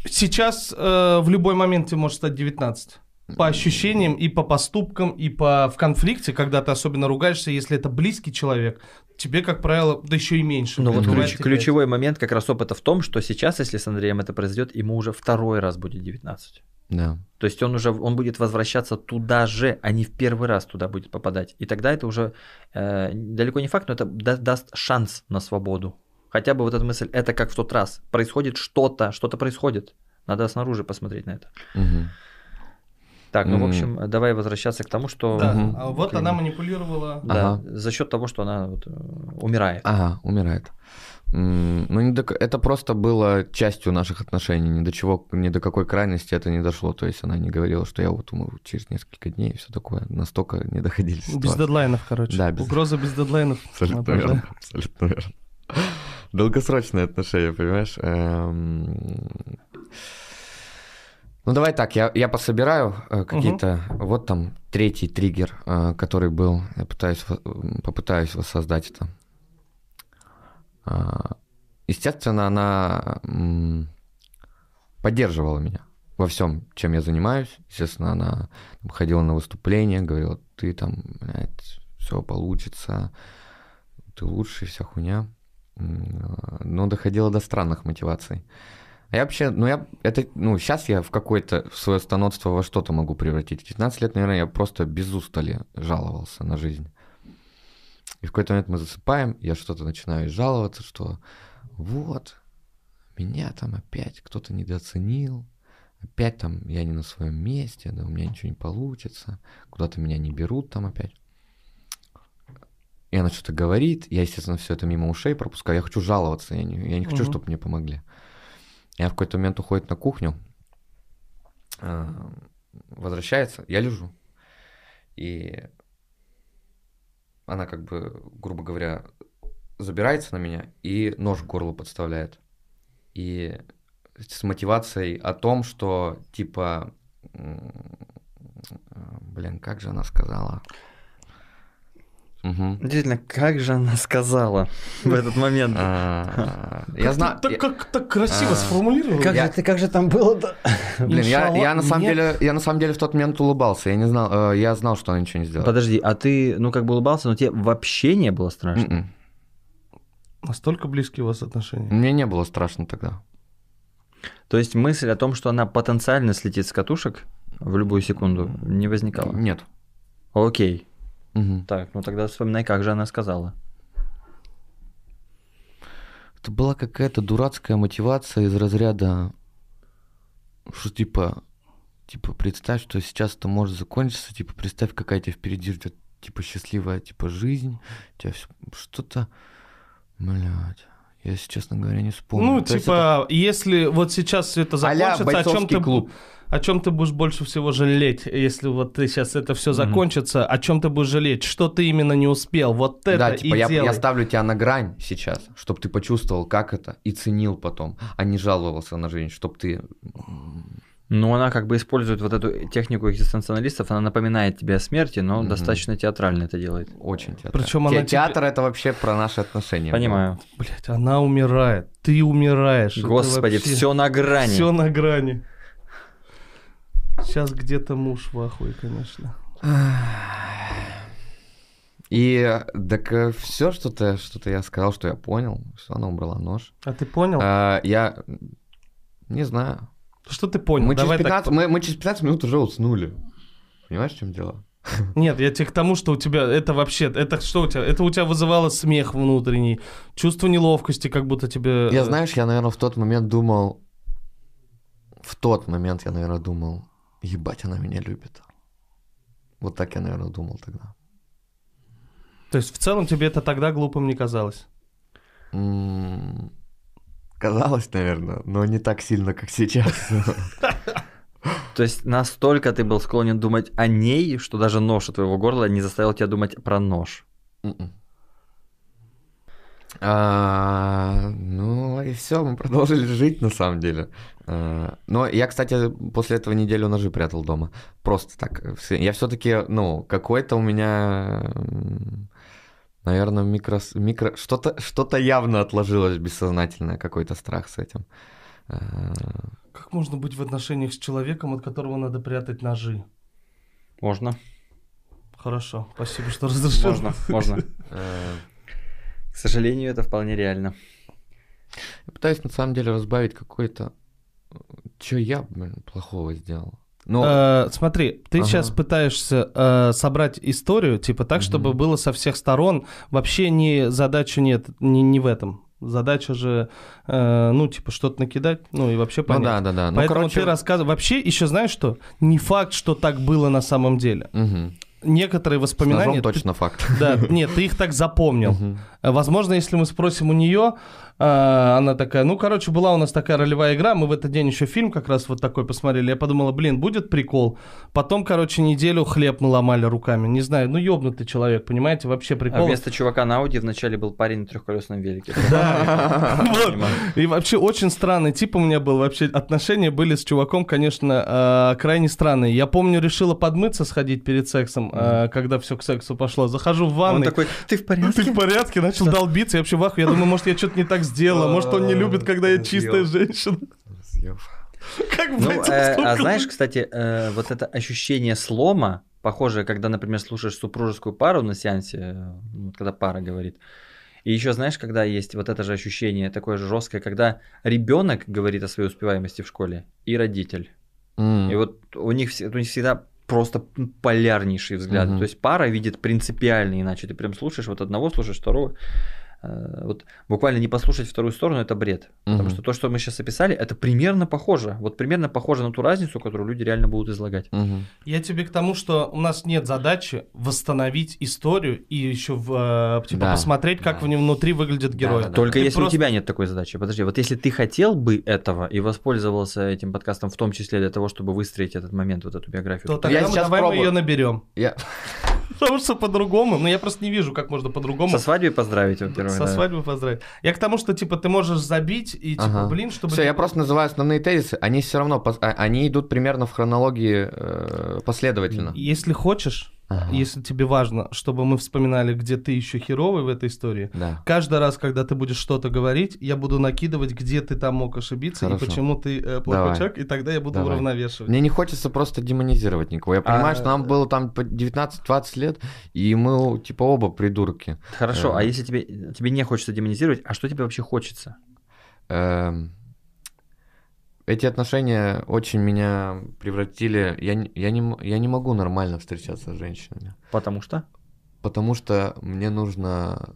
Сейчас э, в любой момент ты можешь стать девятнадцать. По ощущениям и по поступкам, и по в конфликте, когда ты особенно ругаешься, если это близкий человек, тебе, как правило, да еще и меньше. Но вот ключ, ключевой момент как раз опыта в том, что сейчас, если с Андреем это произойдет, ему уже второй раз будет девятнадцать. Да. То есть он уже он будет возвращаться туда же, а не в первый раз туда будет попадать. И тогда это уже э, далеко не факт, но это да, даст шанс на свободу. Хотя бы вот эта мысль, это как в тот раз. Происходит что-то, что-то происходит. Надо снаружи посмотреть на это. Угу. Так, ну, угу. в общем, давай возвращаться к тому, что... Да, угу. а вот она манипулировала... Да, ага. за счет того, что она вот умирает. Ага, умирает. Ну, это просто было частью наших отношений. Ни до чего, ни до какой крайности это не дошло. То есть она не говорила, что я вот умру через несколько дней и все такое. Настолько не доходили ситуации. Без дедлайнов, короче. Да, без... Угроза без дедлайнов. Абсолютно верно, абсолютно верно. Долгосрочные отношения, понимаешь? Эм... Ну, давай так, я, я пособираю э, какие-то... Угу. Вот там третий триггер, э, который был. Я пытаюсь, попытаюсь воссоздать это. Э, естественно, она э, поддерживала меня во всем, чем я занимаюсь. Естественно, она ходила на выступления, говорила, ты там, блядь, все получится, ты лучший, вся хуйня. Но доходило до странных мотиваций. Я вообще, ну я, это, ну сейчас я в какое-то свое становство во что-то могу превратить. В пятнадцать лет, наверное, я просто без устали жаловался на жизнь. И в какой-то момент мы засыпаем, я что-то начинаю жаловаться, что вот, меня там опять кто-то недооценил, опять там я не на своем месте, да, у меня ничего не получится, куда-то меня не берут там опять. И она что-то говорит, я, естественно, все это мимо ушей пропускаю, я хочу жаловаться, я не, я не хочу, угу. чтобы мне помогли. Я в какой-то момент уходит на кухню, возвращается, я лежу. И она как бы, грубо говоря, забирается на меня и нож в горло подставляет. И с мотивацией о том, что типа, блин, как же она сказала... Угу. Действительно, как же она сказала в этот момент? Я знаю, так красиво сформулировал. Как же там было-то? Блин, я на самом деле, я на самом деле в тот момент улыбался. Я не знал, я знал, что она ничего не сделала. Подожди, а ты, ну как бы улыбался, но тебе вообще не было страшно? Настолько близкие у вас отношения? Мне не было страшно тогда. То есть мысль о том, что она потенциально слетит с катушек, в любую секунду не возникало? Нет. Окей. Угу. Так, ну тогда вспоминай, как же она сказала. Это была какая-то дурацкая мотивация из разряда, что типа, типа представь, что сейчас это может закончиться, типа представь, какая тебя впереди ждет, типа счастливая, типа жизнь, тебя все, что-то, блядь. Я, честно говоря, не вспомню. Ну, то типа, это... если вот сейчас все это закончится, а-ля бойцовский о чем клуб. Ты, о чем ты будешь больше всего жалеть, если вот ты сейчас это все закончится, mm-hmm. о чем ты будешь жалеть, что ты именно не успел, вот это да, типа, и я, я ставлю тебя на грань сейчас, чтобы ты почувствовал, как это, и ценил потом, а не жаловался на жизнь, чтобы ты... Ну, она как бы использует вот эту технику экзистенциалистов, она напоминает тебе о смерти, но mm-hmm. достаточно театрально это делает. Очень театрально. Причем она Те- тебе... Театр — это вообще про наши отношения. Понимаю. Блять, она умирает, ты умираешь. Господи, вообще... все на грани. Все на грани. Сейчас где-то муж в ахуе, конечно. И так все, что-то, что-то я сказал, что я понял, что она убрала нож. А ты понял? А, я не знаю. Что ты понял? Мы, Давай через пятнадцать, так... мы, мы через пятнадцать минут уже уснули. Понимаешь, в чем дело? Нет, я тебе к тому, что у тебя это вообще... Это что у тебя? Это у тебя вызывало смех внутренний, чувство неловкости, как будто тебе... Я, знаешь, я, наверное, в тот момент думал... В тот момент я, наверное, думал, ебать, она меня любит. Вот так я, наверное, думал тогда. То есть в целом тебе это тогда глупым не казалось? М- Казалось, наверное, но не так сильно, как сейчас. То есть настолько ты был склонен думать о ней, что даже нож от твоего горла не заставил тебя думать про нож. Ну и все, мы продолжили жить на самом деле. Но я, кстати, после этого неделю ножи прятал дома. Просто так. Я все-таки, ну, какой-то у меня... Наверное, микро... микро... Что-то, что-то явно отложилось бессознательно, какой-то страх с этим. Как можно быть в отношениях с человеком, от которого надо прятать ножи? Можно. Хорошо, спасибо, что разрешил. Можно, можно. К сожалению, это вполне реально. Я пытаюсь, на самом деле, разбавить какой-то... Чё я, блин, плохого сделал? Но... Э, смотри, ты ага. сейчас пытаешься э, собрать историю, типа так, угу. чтобы было со всех сторон. Вообще не задача нет, не, не в этом. Задача же, э, ну, типа, что-то накидать, ну, и вообще понять. Ну, да, да, да. Ну, поэтому короче... ты рассказываешь. Вообще, еще знаешь что? Не факт, что так было на самом деле. Угу. Некоторые воспоминания... С ножом точно ты... факт. Да, нет, ты их так запомнил. Угу. Возможно, если мы спросим у нее... Она такая, ну, короче, была у нас такая ролевая игра, мы в этот день еще фильм как раз вот такой посмотрели, я подумала, блин, будет прикол. Потом, короче, неделю хлеб мы ломали руками, не знаю, ну, ёбнутый человек, понимаете, вообще прикол. А вместо чувака на Ауди вначале был парень на трехколесном велике. И вообще очень странный тип у меня был, вообще отношения были с чуваком, конечно, крайне странные. Я помню, решила подмыться, сходить перед сексом, когда все к сексу пошло, захожу в ванну. Он такой, ты в порядке? Ты в порядке, начал долбиться, я вообще в ахуе, я думаю, может, я что-то не так сделала. Может, он не любит, когда я чистая женщина. Как в этих стуклах. А знаешь, кстати, вот это ощущение слома, похожее, когда, например, слушаешь супружескую пару на сеансе, когда пара говорит. И еще знаешь, когда есть вот это же ощущение такое же жесткое, когда ребенок говорит о своей успеваемости в школе и родитель. И вот у них всегда просто полярнейшие взгляды. То есть пара видит принципиально иначе. Ты прям слушаешь вот одного, слушаешь второго. Вот буквально не послушать вторую сторону — это бред. Угу. Потому что то, что мы сейчас описали, это примерно похоже. Вот примерно похоже на ту разницу, которую люди реально будут излагать. Угу. Я тебе к тому, что у нас нет задачи восстановить историю и еще в, типа, да, посмотреть, как да. внутри выглядит герой. Да, да, Только да. если просто... у тебя нет такой задачи. Подожди, вот если ты хотел бы этого и воспользовался этим подкастом, в том числе для того, чтобы выстроить этот момент, вот эту биографию, то тогда мы, давай пробую. мы ее наберем. Я... Потому что по-другому, но я просто не вижу, как можно по-другому. Со свадьбой поздравить, во-первых. Со да. свадьбой поздравить. Я к тому, что типа ты можешь забить и типа, ага. блин, чтобы... Все, я просто называю основные тезисы, они все равно, они идут примерно в хронологии э, последовательно. Если хочешь, ага. если тебе важно, чтобы мы вспоминали, где ты еще херовый в этой истории, да. каждый раз, когда ты будешь что-то говорить, я буду накидывать, где ты там мог ошибиться. Хорошо. И почему ты э, плохой человек, и тогда я буду Давай. уравновешивать. Мне не хочется просто демонизировать никого. Я понимаю, а... что нам было там девятнадцать-двадцать лет, и мы типа оба придурки. Хорошо, э-э. а если тебе, тебе не хочется демонизировать, а что тебе вообще хочется? Э-э- эти отношения очень меня превратили... Я, я, не, я не могу нормально встречаться с женщинами. Потому что? Потому что мне нужно...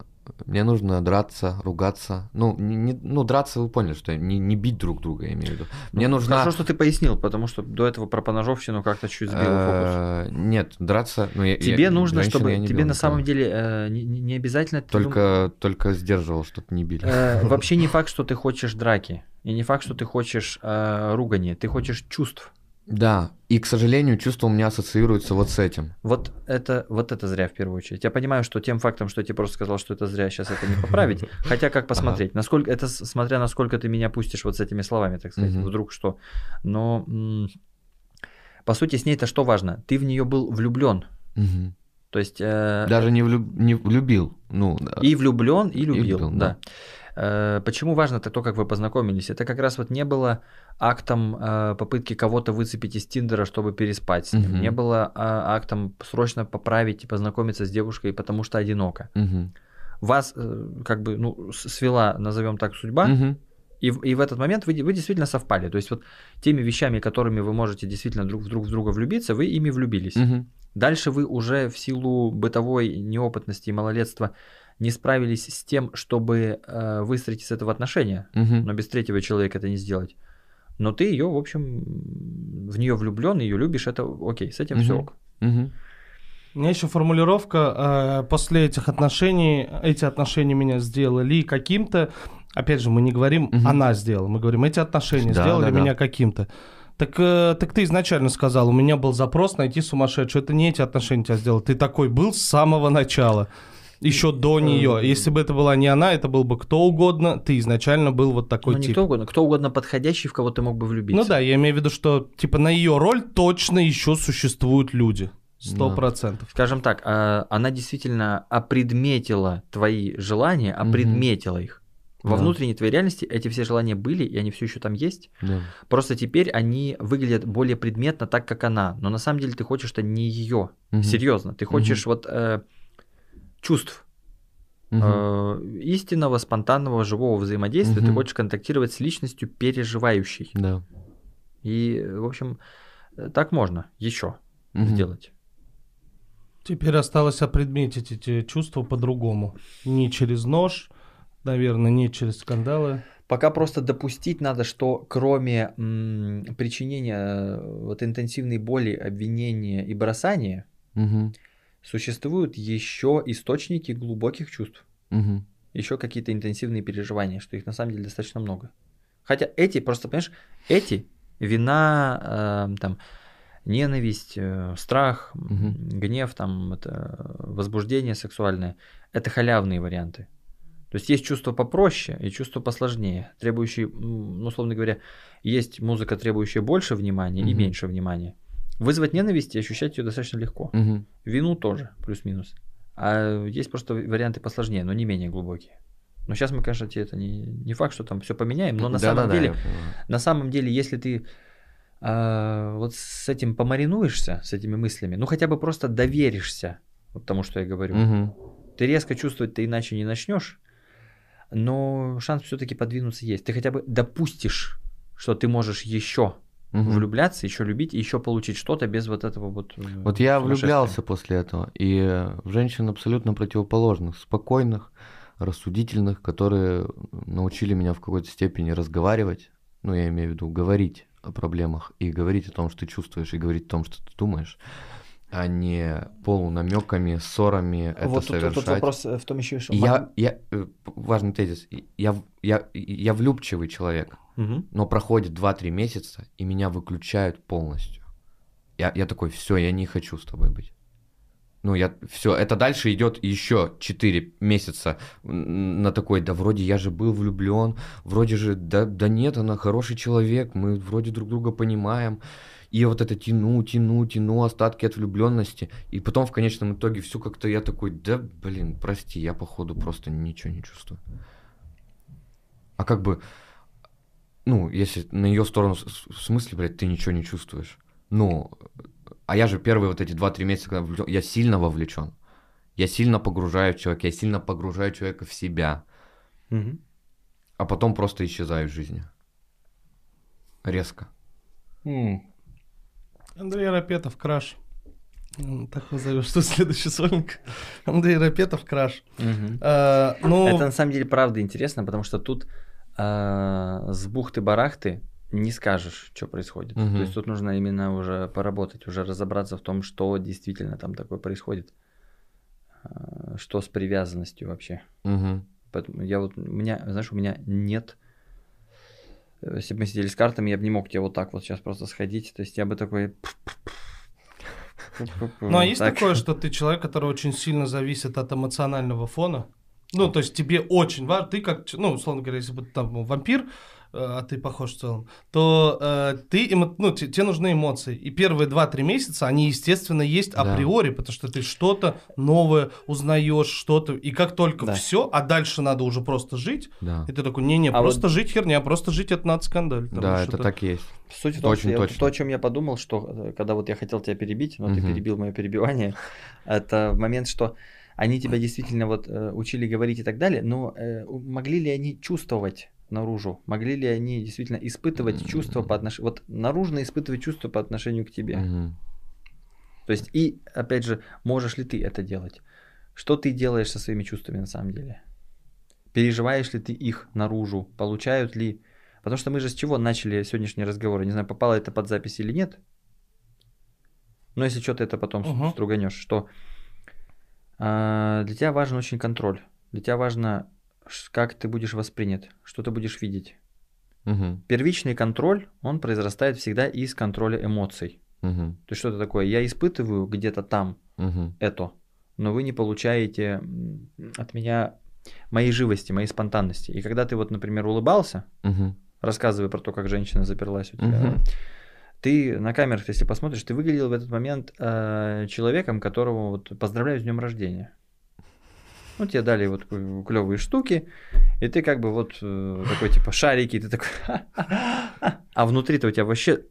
Мне нужно драться, ругаться. Ну, не, ну драться, вы поняли, что не, не бить друг друга, я имею в виду. Мне ну, нужно... Хорошо, что ты пояснил, потому что до этого про поножовщину как-то чуть сбил фокус. Нет, драться... Ну, я, тебе я, нужно, чтобы... Тебе бил, на самом деле э, не, не обязательно... Только, дум... только сдерживал, чтобы не били. Э, вообще не факт, что ты хочешь драки. И не факт, что ты хочешь э, ругани. Ты хочешь чувств. Да, и, к сожалению, чувства у меня ассоциируются вот с этим. Вот это, вот это зря в первую очередь. Я понимаю, что тем фактом, что я тебе просто сказал, что это зря, сейчас это не поправить. Хотя как посмотреть, ага. насколько это, смотря насколько ты меня пустишь вот с этими словами, так сказать, угу. вдруг что. Но м- по сути с ней-то что важно? Ты в нее был влюблен. Угу. То есть э- даже не, влю- не влюбил. Ну, да. И влюблен, и любил. И влюблен, да. да. Почему важно-то то, как вы познакомились? Это как раз вот не было актом э, попытки кого-то выцепить из Тиндера, чтобы переспать с ним. Uh-huh. Не было э, актом срочно поправить и познакомиться с девушкой, потому что одиноко. Uh-huh. Вас э, как бы ну, свела, назовем так, судьба, uh-huh. и, и в этот момент вы, вы действительно совпали. То есть вот теми вещами, которыми вы можете действительно друг в друг в друга влюбиться, вы ими влюбились. Uh-huh. Дальше вы уже в силу бытовой неопытности и малолетства не справились с тем, чтобы э, выстроить из этого отношения, угу. но без третьего человека это не сделать. Но ты ее, в общем, в нее влюблен, ее любишь, это окей, с этим угу. все ок. Угу. У меня еще формулировка э, после этих отношений, эти отношения меня сделали каким-то, опять же, мы не говорим угу. она сделала, мы говорим эти отношения да, сделали да, меня да. каким-то. Так, так ты изначально сказал, у меня был запрос найти сумасшедшую, это не эти отношения тебя сделали, ты такой был с самого начала. Еще до нее. Если бы это была не она, это был бы кто угодно. Ты изначально был вот такой ну, тип. Ну, не кто угодно. Кто угодно подходящий, в кого ты мог бы влюбиться. Ну да, я имею в виду, что типа на ее роль точно еще существуют люди. Сто процентов. Да. Скажем так, она действительно опредметила твои желания, опредметила mm-hmm. их. Во да. внутренней твоей реальности эти все желания были, и они все еще там есть. Да. Просто теперь они выглядят более предметно так, как она. Но на самом деле ты хочешь-то не ее. Mm-hmm. Серьезно. Ты хочешь mm-hmm. вот... Э, чувств, угу. э, истинного, спонтанного, живого взаимодействия, угу. ты хочешь контактировать с личностью переживающей. Да. И, в общем, так можно еще угу. сделать. Теперь осталось опредметить эти чувства по-другому. Не через нож, наверное, не через скандалы. Пока просто допустить надо, что кроме м- причинения вот, интенсивной боли, обвинения и бросания, угу. существуют еще источники глубоких чувств, угу. еще какие-то интенсивные переживания, что их на самом деле достаточно много. Хотя эти, просто понимаешь, эти вина, э, там, ненависть, э, страх, угу. гнев, там, это, возбуждение сексуальное, это халявные варианты. То есть есть чувства попроще и чувства посложнее, требующие, ну, условно говоря, есть музыка, требующая больше внимания угу. и меньше внимания. Вызвать ненависть и ощущать ее достаточно легко. Угу. Вину тоже, плюс-минус. А есть просто варианты посложнее, но не менее глубокие. Но сейчас мы, конечно, тебе это не, не факт, что там все поменяем, но на да, самом да, деле, да, на самом деле, если ты э, вот с этим помаринуешься, с этими мыслями, ну хотя бы просто доверишься вот тому, что я говорю, угу. ты резко чувствовать-то иначе не начнешь, но шанс все-таки подвинуться есть. Ты хотя бы допустишь, что ты можешь еще Угу. влюбляться, еще любить, еще получить что-то без вот этого вот... Вот я влюблялся после этого, и в женщин абсолютно противоположных, спокойных, рассудительных, которые научили меня в какой-то степени разговаривать, ну, я имею в виду говорить о проблемах, и говорить о том, что ты чувствуешь, и говорить о том, что ты думаешь, а не полунамеками, ссорами это вот совершать. Вот тут вопрос в том еще, что... Я, я, важный тезис. Я, я, я влюбчивый человек, угу. но проходит два-три месяца, и меня выключают полностью. Я, я такой, все, я не хочу с тобой быть. Ну, я все, это дальше идет еще четыре месяца на такой, да вроде я же был влюблен, вроде же, да, да нет, она хороший человек, мы вроде друг друга понимаем. И вот это тяну, тяну, тяну, остатки от влюбленности. И потом в конечном итоге все как-то я такой, да блин, прости, я походу просто ничего не чувствую. А как бы, ну, если на ее сторону, в смысле, блядь, ты ничего не чувствуешь. Ну, а я же первые вот эти два-три месяца, когда влюблен, я сильно вовлечен. Я сильно погружаю человека, я сильно погружаю человека в себя. Угу. А потом просто исчезаю из жизни. резко. М-м. Андрей Айрапетов, краш. Так назовешь, что следующий сольник. Андрей Айрапетов, краш. Угу. А, но... Это на самом деле правда интересно, потому что тут а, с бухты-барахты не скажешь, что происходит. Угу. То есть тут нужно именно уже поработать, уже разобраться в том, что действительно там такое происходит. А, что с привязанностью вообще. Угу. Поэтому я вот, у меня, знаешь, у меня нет... Если бы мы сидели с картами, я бы не мог тебе вот так вот сейчас просто сходить. То есть я бы такой... Ну, а есть так. такое, что ты человек, который очень сильно зависит от эмоционального фона? Ну, то есть тебе очень важно, ты как, ну, условно говоря, если бы ты там вампир, а ты похож в целом, то э, ты, эмо... ну, т- тебе нужны эмоции. И первые два-три месяца, они, естественно, есть априори, да. потому что ты что-то новое узнаешь, что-то, и как только да. все, а дальше надо уже просто жить, да. и ты такой, не-не, а просто вот... жить херня, просто жить это надо скандалить. Да, это так и есть. Суть в том, очень что точно. Я, то, о чем я подумал, что когда вот я хотел тебя перебить, но угу. ты перебил мое перебивание, это момент, что они тебя действительно вот учили говорить и так далее, но э, могли ли они чувствовать наружу? Могли ли они действительно испытывать mm-hmm. чувства по отношению... Вот наружно испытывать чувства по отношению к тебе. Mm-hmm. То есть и, опять же, можешь ли ты это делать? Что ты делаешь со своими чувствами на самом деле? Переживаешь ли ты их наружу? Получают ли... Потому что мы же с чего начали сегодняшний разговор? Я не знаю, попало это под запись или нет. Но если что-то это потом uh-huh. струганешь, что... Для тебя важен очень контроль. Для тебя важно, как ты будешь воспринят, что ты будешь видеть. Угу. Первичный контроль, он произрастает всегда из контроля эмоций. Угу. То есть что-то такое, я испытываю где-то там угу. это, но вы не получаете от меня моей живости, моей спонтанности. И когда ты вот, например, улыбался, угу. рассказывая про то, как женщина заперлась у тебя, угу. ты на камерах, если посмотришь, ты выглядел в этот момент э, человеком, которого вот, поздравляю с днем рождения. Ну, тебе дали вот клевые штуки, и ты как бы вот э, такой типа шарики, и ты такой... А внутри-то у тебя вообще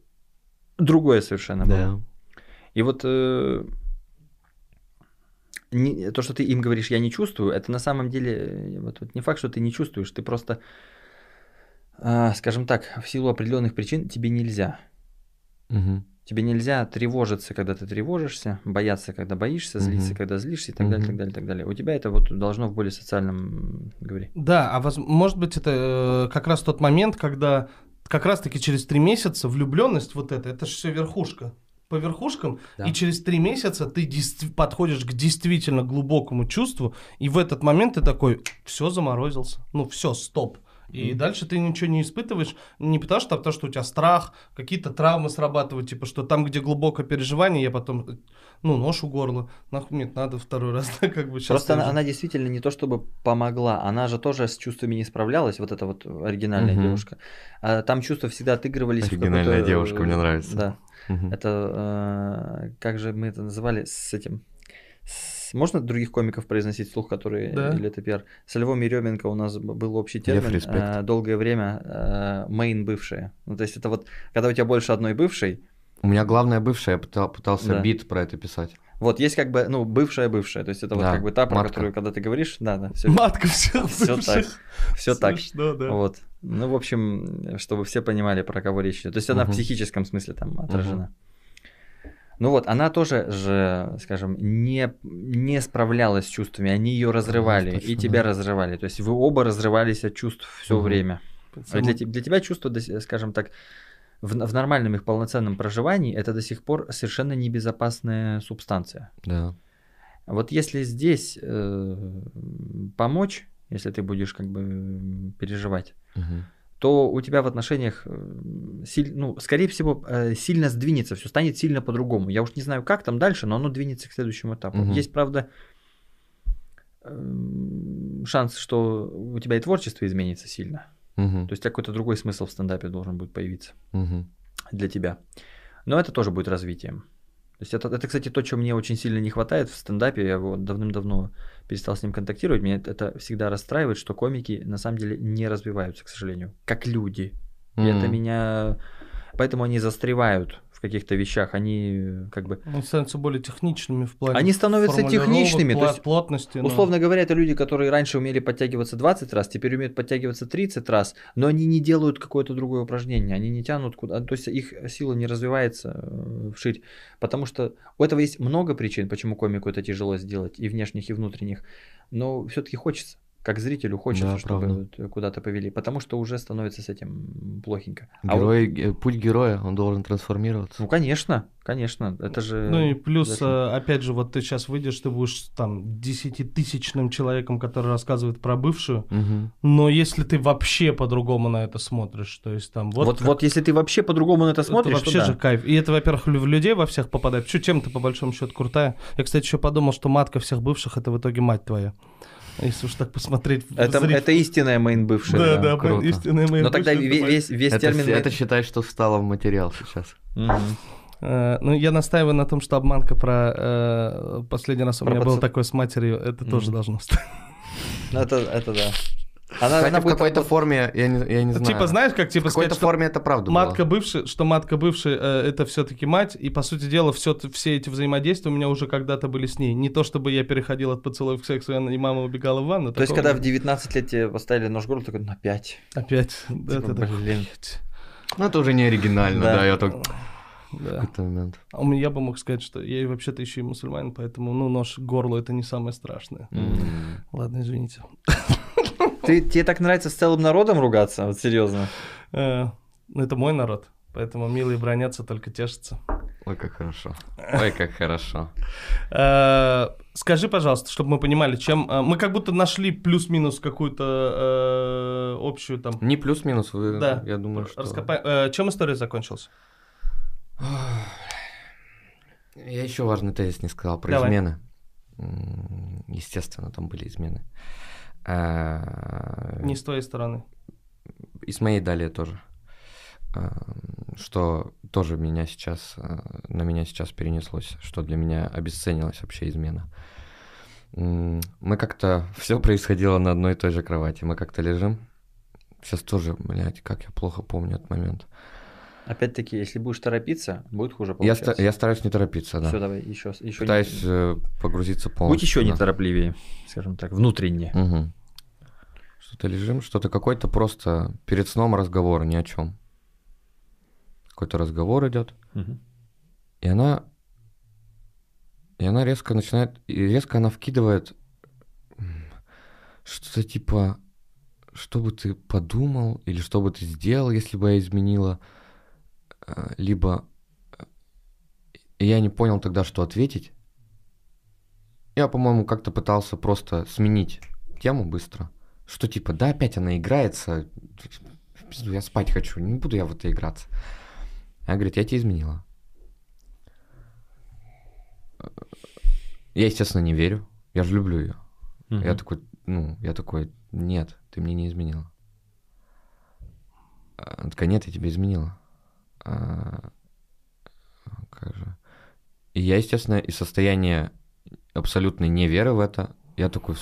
другое совершенно было. Да. И вот э, не, то, что ты им говоришь, я не чувствую, это на самом деле вот, вот не факт, что ты не чувствуешь, ты просто, э, скажем так, в силу определенных причин тебе нельзя. Угу. Тебе нельзя тревожиться, когда ты тревожишься, бояться, когда боишься, злиться, угу. когда злишься и так угу. далее, так далее, так далее. У тебя это вот должно в более социальном... Говори. Да, а воз... может быть это как раз тот момент, когда как раз-таки через три месяца влюбленность вот эта, это же все верхушка. По верхушкам, да. и через три месяца ты действ... подходишь к действительно глубокому чувству, и в этот момент ты такой, все заморозился, ну все, стоп. И mm-hmm. дальше ты ничего не испытываешь, не потому что, а потому что у тебя страх, какие-то травмы срабатывают, типа, что там, где глубокое переживание, я потом, ну, нож у горла, нахуй, нет, надо второй раз, да, как бы сейчас. Просто она, она действительно не то чтобы помогла, она же тоже с чувствами не справлялась, вот эта вот оригинальная mm-hmm. девушка. А, там чувства всегда отыгрывались. Оригинальная девушка, мне нравится. Да, mm-hmm. это, э, как же мы это называли с этим... Можно других комиков произносить вслух, которые... Да. Или это пиар? С Львом Ирёменко у нас был общий термин. Э, долгое время э, мейн бывшие. Ну, то есть это вот, когда у тебя больше одной бывшей... У меня главная бывшая, я пытал, пытался да. бит про это писать. Вот, есть как бы, ну, бывшая-бывшая. То есть это да. вот как бы та, про Матка. Которую, когда ты говоришь... Да, да, все, Матка всех все бывших. Так, все смешно, так. Да. Вот. Ну, в общем, чтобы все понимали, про кого речь идет. То есть она угу. в психическом смысле там отражена. Угу. Ну вот, она тоже же, скажем, не, не справлялась с чувствами, они ее разрывали, точно, и тебя да. разрывали. То есть вы оба разрывались от чувств все угу. время. Для, для тебя чувства, скажем так, в, в нормальном их полноценном проживании, это до сих пор совершенно небезопасная субстанция. Да. Вот если здесь э, помочь, если ты будешь как бы переживать, угу. то у тебя в отношениях, ну, скорее всего, сильно сдвинется, все станет сильно по-другому. Я уж не знаю, как там дальше, но оно двинется к следующему этапу. Угу. Есть, правда, шанс, что у тебя и творчество изменится сильно. Угу. То есть какой-то другой смысл в стендапе должен будет появиться угу. для тебя. Но это тоже будет развитием. То есть это, это, кстати, то, чего мне очень сильно не хватает в стендапе. Я вот давным-давно перестал с ним контактировать. Меня это всегда расстраивает, что комики на самом деле не развиваются, к сожалению, как люди. Mm-hmm. И это меня... Поэтому они застревают в каких-то вещах, они как бы... Они становятся более техничными в плане... Они становятся техничными, то есть, плотности, но... условно говоря, это люди, которые раньше умели подтягиваться двадцать раз, теперь умеют подтягиваться тридцать раз, но они не делают какое-то другое упражнение, они не тянут куда... То есть, их сила не развивается вширь, потому что у этого есть много причин, почему комику это тяжело сделать, и внешних, и внутренних, но все-таки хочется. Как зрителю хочется, да, чтобы правда. Куда-то повели, потому что уже становится с этим плохенько. Герой, а вот... Путь героя, он должен трансформироваться. Ну, конечно, конечно, это же... Ну и плюс, даже... опять же, вот ты сейчас выйдешь, ты будешь там десятитысячным человеком, который рассказывает про бывшую, угу. но если ты вообще по-другому на это смотришь, то есть там... Вот, вот, как... вот если ты вообще по-другому на это смотришь, это вообще то, да. же кайф. И это, во-первых, в людей во всех попадает. Чё, тема-то по большому счету крутая. Я, кстати, еще подумал, что матка всех бывших — это в итоге мать твоя. Если уж так посмотреть... Это, это истинная мейн бывшая. Да, да, да круто. Истинная мейн бывшая. Но тогда весь, весь это, термин... Это считай, что встало в материал сейчас. Угу. Uh, ну, я настаиваю на том, что обманка про... Uh, последний раз у про меня подсу... было такое с матерью, это mm. тоже должно встать. Ну, это, это да. Она, Кстати, она в какой-то будет... форме, я не, я не знаю. Типа, знаешь, как типа, в какой-то форме это правда матка бывшая, что матка бывшая э, это все-таки мать, и по сути дела все, все эти взаимодействия у меня уже когда-то были с ней. Не то, чтобы я переходил от поцелуев к сексу, и мама убегала в ванну. То есть, когда в девятнадцать лет тебе поставили нож в горло, такой, ну опять. Опять. Да, типа, это блин. Ну это уже не оригинально, да, да я так... Да. А я бы мог сказать, что я вообще-то еще и мусульманин, поэтому ну, нож в горло это не самое страшное. Mm-hmm. Ладно, извините. Ты, тебе так нравится с целым народом ругаться? Вот серьезно. Это мой народ, поэтому милые бронятся, только тешатся. Ой, как хорошо. Ой, как хорошо. Скажи, пожалуйста, чтобы мы понимали, чем... Мы как будто нашли плюс-минус какую-то общую там... Не плюс-минус, вы, я думаю, что... Чем история закончилась? Я еще важный тезис не сказал про измены. Естественно, там были измены. А... Не с твоей стороны. И с моей далее тоже. А, что тоже меня сейчас, на меня сейчас перенеслось, что для меня обесценилась вообще измена. Мы как-то... Все происходило на одной и той же кровати. Мы как-то лежим. Сейчас тоже, блядь, как я плохо помню этот момент. Опять-таки, если будешь торопиться, будет хуже получаться. Я, я стараюсь не торопиться, да. Все, давай, еще, еще пытаюсь не... погрузиться полностью. Будь еще неторопливее, скажем так, внутренне. Угу. Что-то лежим, что-то какой-то просто перед сном разговор ни о чем. Какой-то разговор идет, угу. и она, и она резко начинает, и резко она вкидывает что-то типа, что бы ты подумал или что бы ты сделал, если бы я изменила. Либо я не понял тогда, что ответить. Я, по-моему, как-то пытался просто сменить тему быстро. Что типа, да, опять она играется, я спать хочу, не буду я в это играться. Она говорит, я тебя изменила. Я, естественно, не верю, я же люблю ее. Uh-huh. Я такой, ну, я такой, нет, ты мне не изменила. Она такая, нет, я тебя изменила. А, как же. И я, естественно, из состояния абсолютной неверы в это, я такой,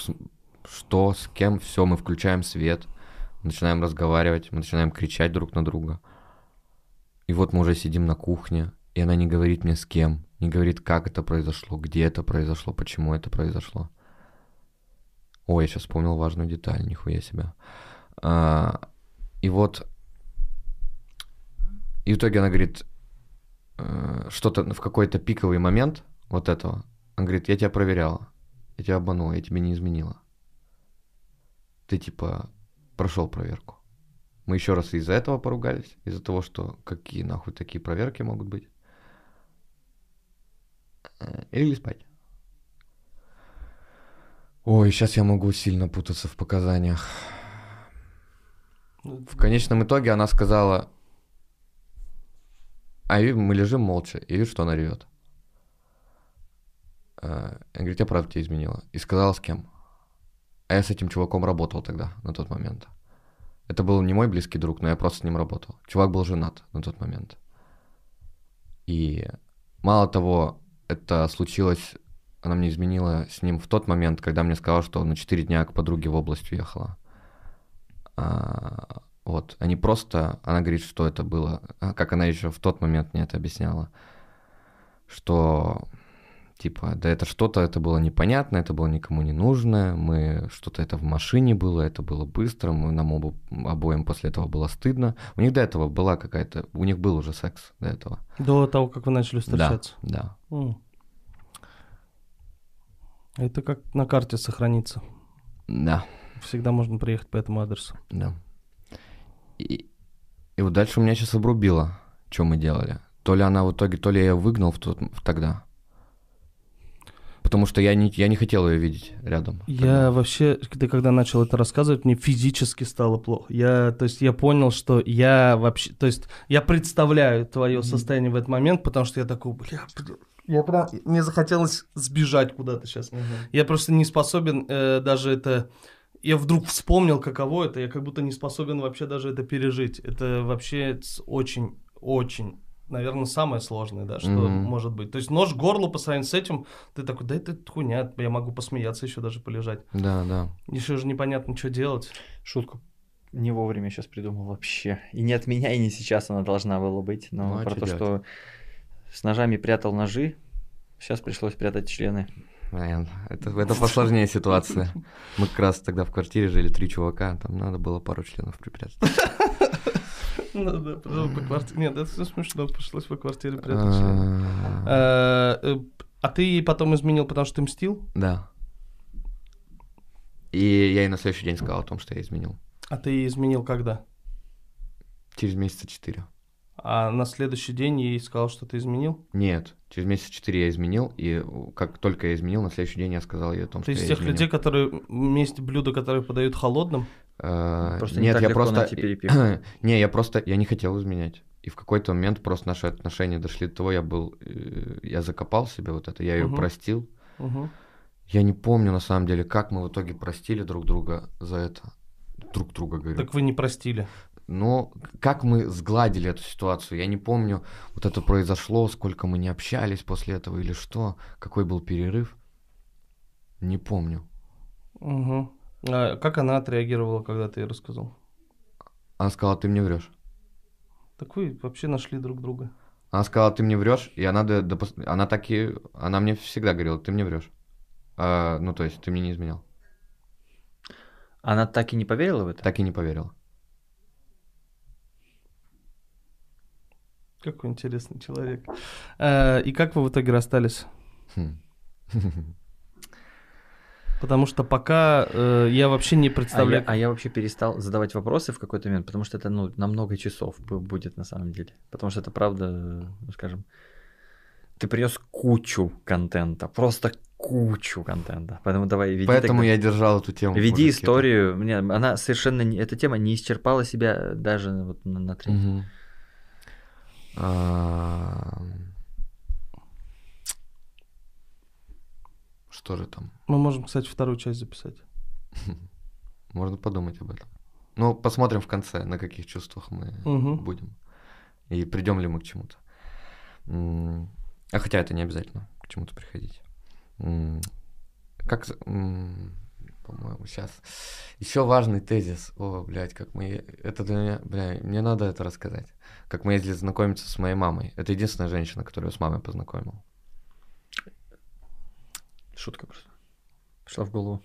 что, с кем, все, мы включаем свет, начинаем разговаривать, мы начинаем кричать друг на друга. И вот мы уже сидим на кухне, и она не говорит мне с кем, не говорит, как это произошло, где это произошло, почему это произошло. Ой, я сейчас вспомнил важную деталь, нихуя себе. А, и вот... И в итоге она говорит, что-то в какой-то пиковый момент вот этого, она говорит, я тебя проверяла, я тебя обманула, я тебя не изменила. Ты типа прошел проверку. Мы еще раз из-за этого поругались, из-за того, что какие нахуй такие проверки могут быть. И легли спать. Ой, сейчас я могу сильно путаться в показаниях. В конечном итоге она сказала... А мы лежим молча, и вижу, что она ревет. Она говорит, я правда тебя изменила. И сказала, с кем. А я с этим чуваком работал тогда, на тот момент. Это был не мой близкий друг, но я просто с ним работал. Чувак был женат на тот момент. И мало того, это случилось, она мне изменила с ним в тот момент, когда мне сказала, что на четыре дня к подруге в область уехала. А, вот. вот, они просто, она говорит, что это было, как она еще в тот момент мне это объясняла, что типа, да это что-то, это было непонятно, это было никому не нужно, мы, что-то это в машине было, это было быстро, мы, нам оба, обоим после этого было стыдно. У них до этого была какая-то, у них был уже секс до этого. До того, как вы начали встречаться? Да, да. М. Это как на карте сохранится. Да. Всегда можно приехать по этому адресу. Да. И, и вот дальше у меня сейчас обрубило, что мы делали. То ли она в итоге, то ли я ее выгнал в тот, в тогда. Потому что я не, я не хотел ее видеть рядом. Я тогда. Вообще, ты когда начал это рассказывать, мне физически стало плохо. Я, то есть я понял, что я вообще... То есть я представляю твое состояние в этот момент, потому что я такой, бля... бля. Я прям... Мне захотелось сбежать куда-то сейчас. Угу. Я просто не способен э, даже это... Я вдруг вспомнил, каково это. Я как будто не способен вообще даже это пережить. Это вообще очень-очень, наверное, самое сложное, да, что mm-hmm. может быть. То есть нож в горло по сравнению с этим, ты такой, да это хуйня, я могу посмеяться еще даже полежать. Да, да. Еще же непонятно, что делать. Шутку не вовремя сейчас придумал вообще. И не от меня, и не сейчас она должна была быть. Но ну, а про то, делать? Что с ножами прятал ножи, сейчас пришлось прятать члены. Блин, это, это посложнее ситуация. Мы как раз тогда в квартире жили, три чувака, там надо было пару членов припрятать. Ну да, по квартире. Нет, это все смешно, пришлось по квартире прятать члены. А ты потом изменил, потому что ты мстил? Да. И я ей на следующий день сказал о том, что я изменил. А ты изменил когда? Через месяца четыре. А на следующий день ей сказал, что ты изменил? Нет, через месяца четыре я изменил, и как только я изменил, на следующий день я сказал ей о том, ты что я изменил. Ты из тех людей, которые вместе блюда, которые подают холодным? А, просто нет, не я просто... не, я просто... Я не хотел изменять. И в какой-то момент просто наши отношения дошли до того, я был... Я закопал себе вот это, я ее угу. простил. Угу. Я не помню, на самом деле, как мы в итоге простили друг друга за это. Друг друга, говорю. Так вы не простили. Но как мы сгладили эту ситуацию, я не помню, вот это произошло, сколько мы не общались после этого или что, какой был перерыв, не помню. Угу. А как она отреагировала, когда ты ей рассказал? Она сказала, ты мне врешь. Так вы вообще нашли друг друга. Она сказала, ты мне врешь, и она, до, до, она, так и, она мне всегда говорила, ты мне врешь. А, ну, то есть, ты мне не изменял. Она так и не поверила в это? Так и не поверила. Какой интересный человек. А, и как вы в итоге расстались? Потому что пока э, я вообще не представляю... А я, а я вообще перестал задавать вопросы в какой-то момент, потому что это ну, на много часов будет на самом деле. Потому что это правда, ну, скажем, ты принес кучу контента, просто кучу контента. Поэтому давай веди. Поэтому я держал эту тему. Веди мужики, историю. Мне, она совершенно... Не, эта тема не исчерпала себя даже вот на, на треть. Угу. Что же там? Мы можем, кстати, вторую часть записать. Можно подумать об этом. Ну, посмотрим в конце, на каких чувствах мы угу. будем. И придем ли мы к чему-то. А хотя это не обязательно к чему-то приходить. Как... По-моему, сейчас. Еще важный тезис. О, блядь, как мы... Это для меня... Блядь, мне надо это рассказать. Как мы ездили знакомиться с моей мамой. Это единственная женщина, которую я с мамой познакомил. Шутка просто. Пошла в голову.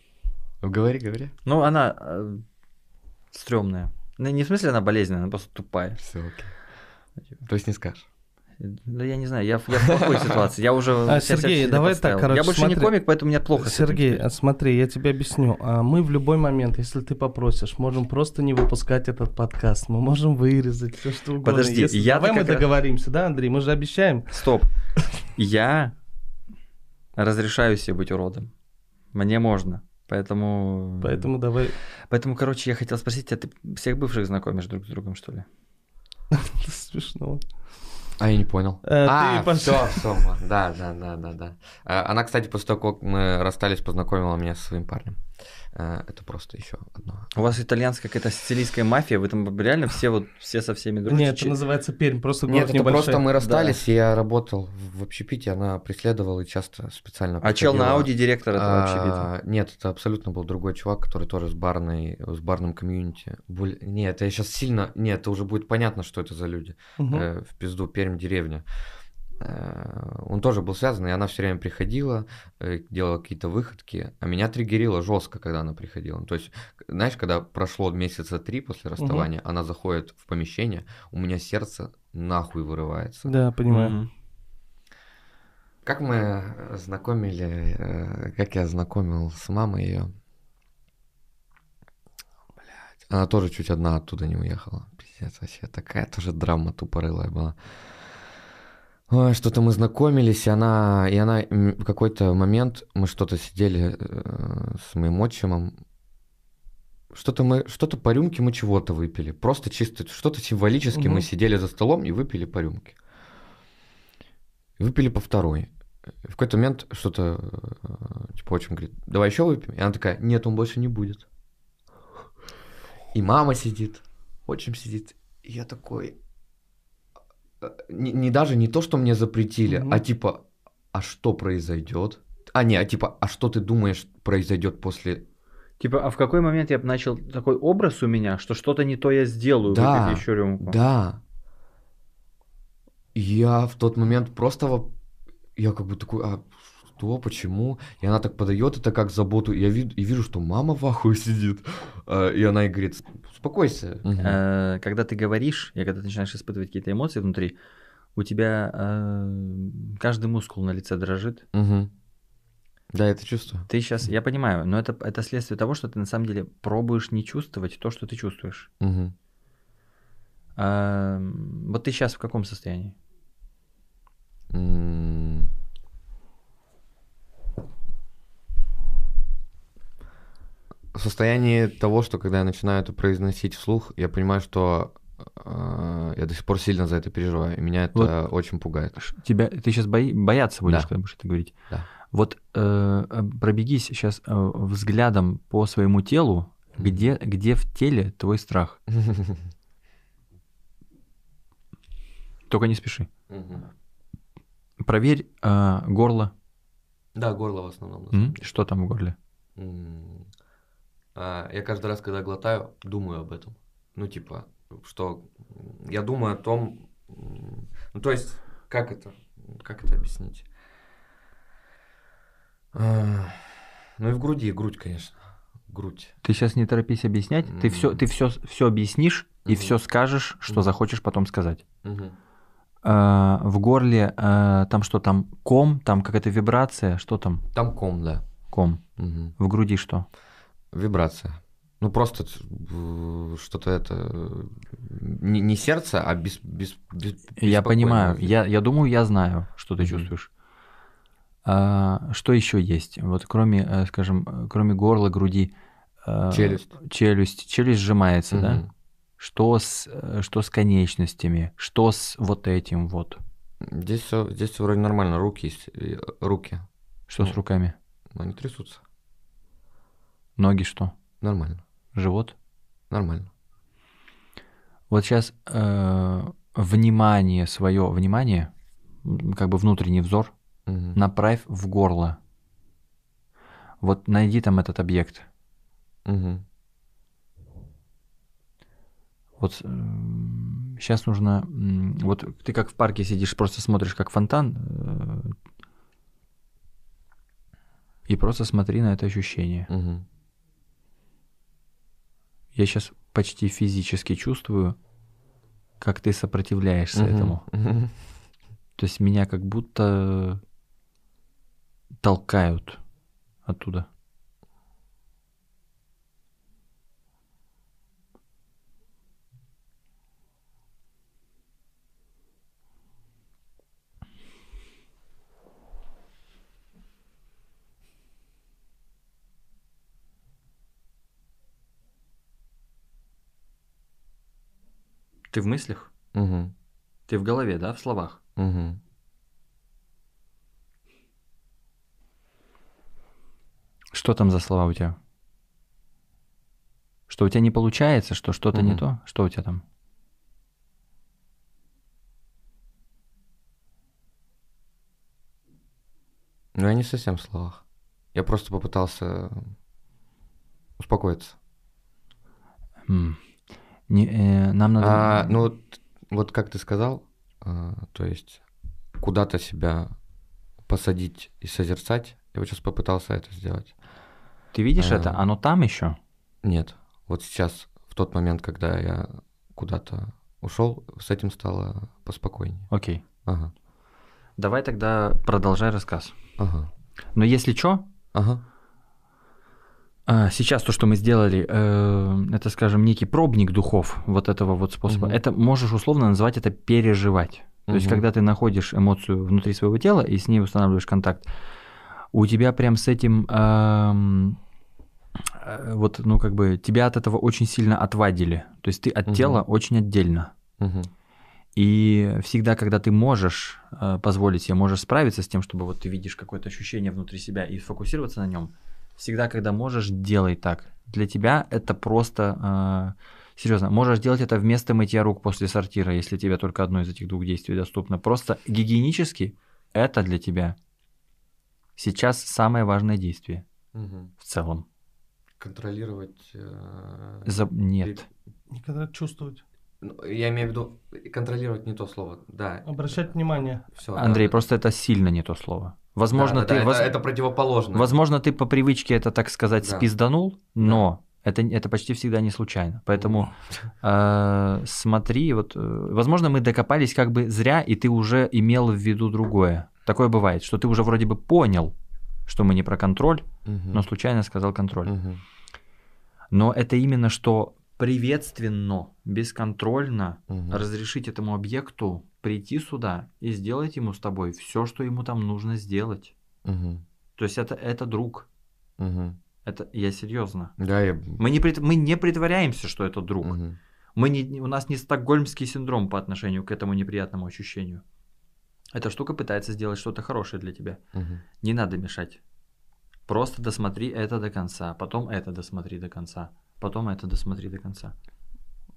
Говори, говори. Ну, она э, стрёмная. Ну, не в смысле она болезненная, она просто тупая. Все, окей. То есть не скажешь? Да я не знаю, я, я в плохой ситуации, я уже... А, Сергей, давай так, короче, я больше смотри, не комик, поэтому мне плохо. Сергей, смотри, я тебе объясню. А мы в любой момент, если ты попросишь, можем просто не выпускать этот подкаст, мы можем вырезать все что угодно. Подожди, если... я давай мы раз... договоримся, да, Андрей, мы же обещаем. Стоп, я разрешаю себе быть уродом, мне можно. Поэтому... Поэтому давай... Поэтому, короче, я хотел спросить тебя, ты всех бывших знакомишь друг с другом, что ли? Смешно. А я не понял. А, а все, все, да, да, да, да, да. Она, кстати, после того, как мы расстались, познакомила меня со своим парнем. Это просто еще одно. У вас итальянская какая-то сицилийская мафия, вы там реально все вот все со всеми дружите? Нет, это называется Пермь, просто город небольшой. Нет, это просто мы расстались, да. Я работал в общепите, она преследовала и часто специально... А чел на Ауди директор этого общепита? Нет, это абсолютно был другой чувак, который тоже с барной, с барным комьюнити. Боль... Нет, я сейчас сильно... Нет, это уже будет понятно, что это за люди. Угу. Э, в пизду, Пермь, деревня. Он тоже был связан, и она все время приходила, делала какие-то выходки, а меня триггерило жестко, когда она приходила. То есть, знаешь, когда прошло месяца три после расставания, угу. она заходит в помещение, у меня сердце нахуй вырывается. Да, понимаю. Угу. Как мы знакомили, как я знакомил с мамой ее. Блять, она тоже чуть одна оттуда не уехала. Пиздец, вообще такая тоже драма тупорылая была. Ой, что-то мы знакомились, и она, и она в какой-то момент, мы что-то сидели э, с моим отчимом, что-то мы, что-то по рюмке мы чего-то выпили, просто чисто, что-то символически [S2] Угу. [S1] Мы сидели за столом и выпили по рюмке. Выпили по второй. В какой-то момент что-то, э, типа, отчим говорит, давай еще выпьем, и она такая, нет, он больше не будет. И мама сидит, отчим сидит, и я такой... Не, не даже не то, что мне запретили, mm-hmm. а типа, а что произойдет? А не, а типа, а что ты думаешь произойдет после? Типа, а в какой момент я начал такой образ у меня, что что-то не то я сделаю, да, выпить еще рюмку? Да. Я в тот момент просто, я как бы такой, а что, почему? И она так подает это как заботу, я вид, и вижу, что мама в ахуе сидит, и она и говорит. Успокойся. Угу. Когда ты говоришь, и когда ты начинаешь испытывать какие-то эмоции внутри, у тебя э, каждый мускул на лице дрожит. Угу. Да, это чувствую. Ты сейчас, я понимаю, но это, это следствие того, что ты на самом деле пробуешь не чувствовать то, что ты чувствуешь. Угу. Э, вот ты сейчас в каком состоянии? М-м- Состояние того, что когда я начинаю это произносить вслух, я понимаю, что э, я до сих пор сильно за это переживаю, и меня это вот очень пугает. Тебя, ты сейчас бои, бояться будешь, да, когда будешь это говорить. Да. Вот э, пробегись сейчас э, взглядом по своему телу, mm-hmm. где, где в теле твой страх. Только не спеши. Проверь горло. Да, горло в основном. Что там в горле? Я каждый раз, когда глотаю, думаю об этом. Ну, типа, что я думаю о том... Ну, то есть, как это? Как это объяснить? Ну, и в груди, и грудь, конечно. Грудь. Ты сейчас не торопись объяснять. Mm-hmm. Ты все, ты все, все объяснишь mm-hmm. и все скажешь, что mm-hmm. захочешь потом сказать. Mm-hmm. а, в горле а, там что? Там ком? Там какая-то вибрация? Что там? Там ком, да. Ком. Mm-hmm. В груди что? Вибрация. Ну, просто что-то это... Не, не сердце, а без, без, без, я понимаю. Я, я думаю, я знаю, что ты mm-hmm. чувствуешь. А, что еще есть? Вот кроме, скажем, кроме горла, груди... Челюсть. Челюсть. Челюсть сжимается, mm-hmm. да? Что с, что с конечностями? Что с вот этим вот? Здесь все, здесь все вроде нормально. Руки есть. Руки. Что ну, с руками? Они трясутся. Ноги что? Нормально. Живот? Нормально. Вот сейчас э, внимание свое, внимание, как бы внутренний взор, угу. направь в горло. Вот найди там этот объект. Угу. Вот э, сейчас нужно... Э, вот ты как в парке сидишь, просто смотришь как фонтан, э, и просто смотри на это ощущение. Угу. Я сейчас почти физически чувствую, как ты сопротивляешься uh-huh. этому. Uh-huh. То есть меня как будто толкают оттуда. Ты в мыслях? Угу. Ты в голове, да, в словах? Угу. Что там за слова у тебя? Что у тебя не получается, что что-то угу. не то? Что у тебя там? Ну, я не совсем в словах. Я просто попытался успокоиться. Mm. Не, э, нам надо... А, ну, вот, вот как ты сказал, э, то есть куда-то себя посадить и созерцать, я вот сейчас попытался это сделать. Ты видишь э, это? Оно там еще? Нет. Вот сейчас, в тот момент, когда я куда-то ушел, с этим стало поспокойнее. Окей. Okay. Ага. Давай тогда продолжай рассказ. Ага. Но если что, ага. сейчас то, что мы сделали, это, скажем, некий пробник духов вот этого вот способа. Угу. Это можешь условно назвать это переживать. То угу. есть, когда ты находишь эмоцию внутри своего тела и с ней устанавливаешь контакт, у тебя прям с этим, эм, вот, ну, как бы, тебя от этого очень сильно отвадили. То есть, ты от угу. тела очень отдельно. Угу. И всегда, когда ты можешь позволить себе, можешь справиться с тем, чтобы вот ты видишь какое-то ощущение внутри себя и сфокусироваться на нем, всегда, когда можешь, делай так. Для тебя это просто... Э, серьезно, можешь делать это вместо мытья рук после сортира, если тебе только одно из этих двух действий доступно. Просто гигиенически это для тебя сейчас самое важное действие угу. в целом. Контролировать... Э, За... Нет. Никогда чувствовать. Я имею в виду, контролировать не то слово, да. Обращать внимание. Всё, Андрей, да, просто это сильно не то слово. Возможно, да, ты... Да, это, воз... это противоположно. Возможно, ты по привычке это, так сказать, да. спизданул, но да. это, это почти всегда не случайно. Поэтому э, смотри, вот, э, возможно, мы докопались как бы зря, и ты уже имел в виду другое. Такое бывает, что ты уже вроде бы понял, что мы не про контроль, угу. но случайно сказал контроль. Угу. Но это именно что... приветственно, бесконтрольно угу. разрешить этому объекту прийти сюда и сделать ему с тобой все, что ему там нужно сделать. Угу. То есть это, это друг. Угу. Это я серьезно. Да, я... Мы, не, мы не притворяемся, что это друг. Угу. Мы не, у нас не стокгольмский синдром по отношению к этому неприятному ощущению. Эта штука пытается сделать что-то хорошее для тебя. Угу. Не надо мешать. Просто досмотри это до конца, потом это досмотри до конца. Потом это досмотри до конца.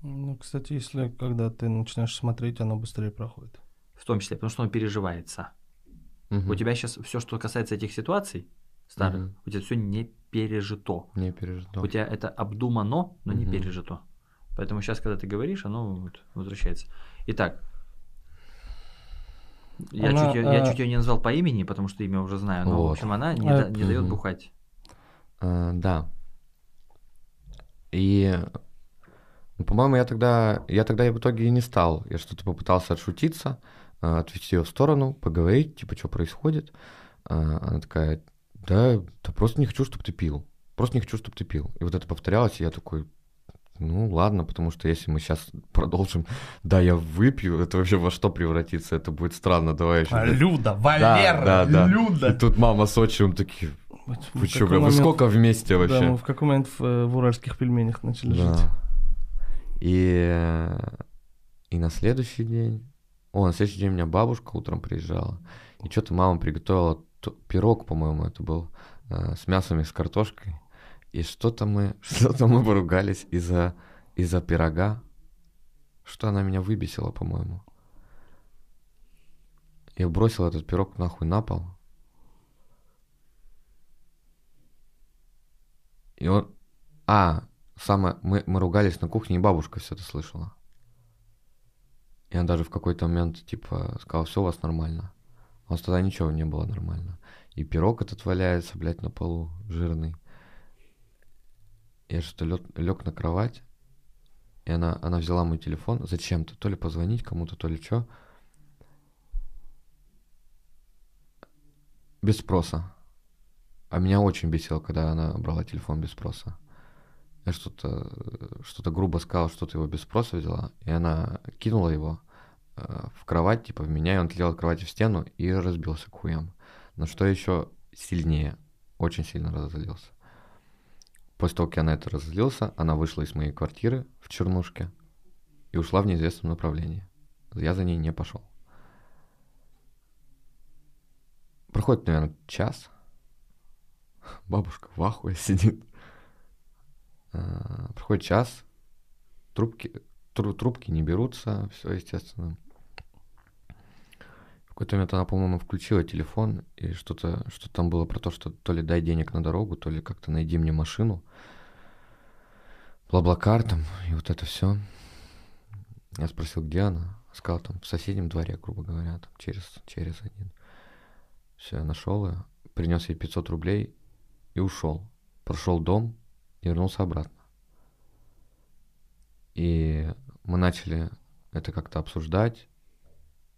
Ну, кстати, если когда ты начинаешь смотреть, оно быстрее проходит. В том числе, потому что оно переживается. Угу. У тебя сейчас все, что касается этих ситуаций старых, угу. у тебя все не пережито. Не пережито. У тебя это обдумано, но угу. не пережито. Поэтому сейчас, когда ты говоришь, оно вот возвращается. Итак, она, я, чуть ее, а... я чуть ее не назвал по имени, потому что имя уже знаю, но вот. В общем она не, а... да, не угу. дает бухать. А, да. И, ну, по-моему, я тогда, я тогда и в итоге и не стал. Я что-то попытался отшутиться, отвести ее в сторону, поговорить, типа, что происходит. Она такая, да, да просто не хочу, чтобы ты пил. Просто не хочу, чтобы ты пил. И вот это повторялось, и я такой, ну ладно, потому что если мы сейчас продолжим, да, я выпью, это вообще во что превратится, это будет странно, давай еще. Люда, Валера, да, да, Люда. Да. И тут мама с отчимом такие... Вы что, бля, вы сколько вместе вообще? Да, мы в какой момент в, в уральских пельменях начали да. жить. И, и на следующий день... О, на следующий день у меня бабушка утром приезжала. И что-то мама приготовила пирог, по-моему, это был, с мясом и с картошкой. И что-то мы, что-то мы поругались из-за, из-за пирога. Что она меня выбесила, по-моему. Я бросил этот пирог нахуй на пол. И он... А, самое... Мы, мы ругались на кухне, и бабушка все это слышала. И она даже в какой-то момент, типа, сказала, все у вас нормально. У нас тогда ничего не было нормально. И пирог этот валяется, блядь, на полу, жирный. Я что-то лег, лег на кровать, и она, она взяла мой телефон зачем-то, то ли позвонить кому-то, то ли что. Без спроса. А меня очень бесило, когда она брала телефон без спроса. Я что-то, что-то грубо сказал, что-то его без спроса взяла, и она кинула его э, в кровать, типа в меня, и он отлетел от кровати в стену и разбился к хуям. На что еще сильнее, очень сильно разозлился. После того, как я на это разозлился, она вышла из моей квартиры в Чернушке и ушла в неизвестном направлении. Я за ней не пошел. Проходит, наверное, час. Бабушка в ахуе сидит. проходит час, трубки, тру, трубки не берутся, все естественно. В какой-то момент она, по-моему, включила телефон, и что-то, что там было про то, что то ли дай денег на дорогу, то ли как-то найди мне машину. Бла-бла-кар там, и вот это все. Я спросил, где она. Сказал, там, в соседнем дворе, грубо говоря, там, через, через один. Все, я нашел ее, принес ей пятьсот рублей и ушел. Прошел дом и вернулся обратно. И мы начали это как-то обсуждать.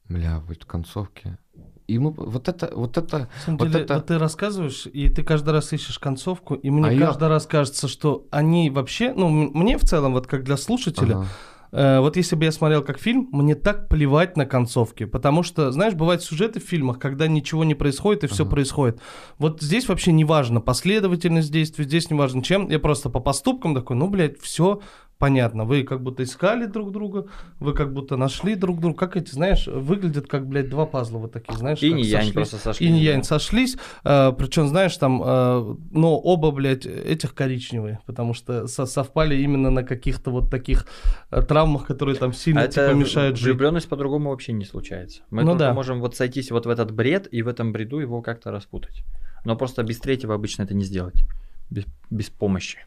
Бля, вот в концовке. И мы вот это, вот это, на самом вот деле, это... Вот ты рассказываешь, и ты каждый раз ищешь концовку, и мне а каждый я... раз кажется, что они вообще, ну, мне в целом, вот как для слушателя, ага. э, вот если бы я смотрел как фильм, мне так плевать на концовки, потому что, знаешь, бывают сюжеты в фильмах, когда ничего не происходит, и ага. все происходит. Вот здесь вообще не важно последовательность действий, здесь не важно чем, я просто по поступкам такой, ну, блядь, все понятно, вы как будто искали друг друга, вы как будто нашли друг друга. Как эти, знаешь, выглядят как, блядь, два пазла вот такие, знаешь. Инь и янь просто сошлись. Инь и янь сошлись. А, причем, знаешь, там, а, но оба, блядь, этих коричневые, потому что со- совпали именно на каких-то вот таких травмах, которые там сильно а типа мешают жить. Влюбленность по-другому вообще не случается. Мы ну, только да. можем вот сойтись вот в этот бред и в этом бреду его как-то распутать. Но просто без третьего обычно это не сделать. Без, без помощи.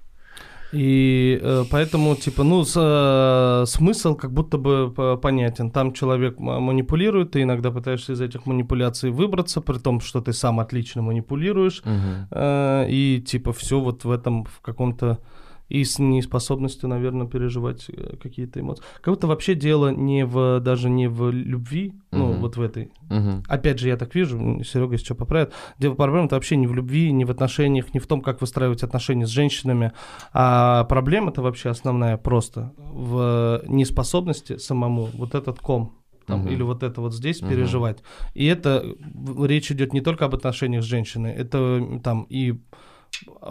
И э, поэтому, типа, ну, с, э, смысл как будто бы понятен. Там человек манипулирует, ты иногда пытаешься из этих манипуляций выбраться, при том, что ты сам отлично манипулируешь. Угу. Э, и, типа, все вот в этом, в каком-то... И с неспособностью, наверное, переживать какие-то эмоции. Как будто вообще дело не в, даже не в любви, uh-huh. ну, вот в этой. Uh-huh. Опять же, я так вижу, Серега еще поправит. Дело проблема-то вообще не в любви, не в отношениях, не в том, как выстраивать отношения с женщинами. А проблема-то вообще основная просто в неспособности самому вот этот ком. Там, uh-huh. или вот это вот здесь uh-huh. переживать. И это, речь идет не только об отношениях с женщиной, это там и...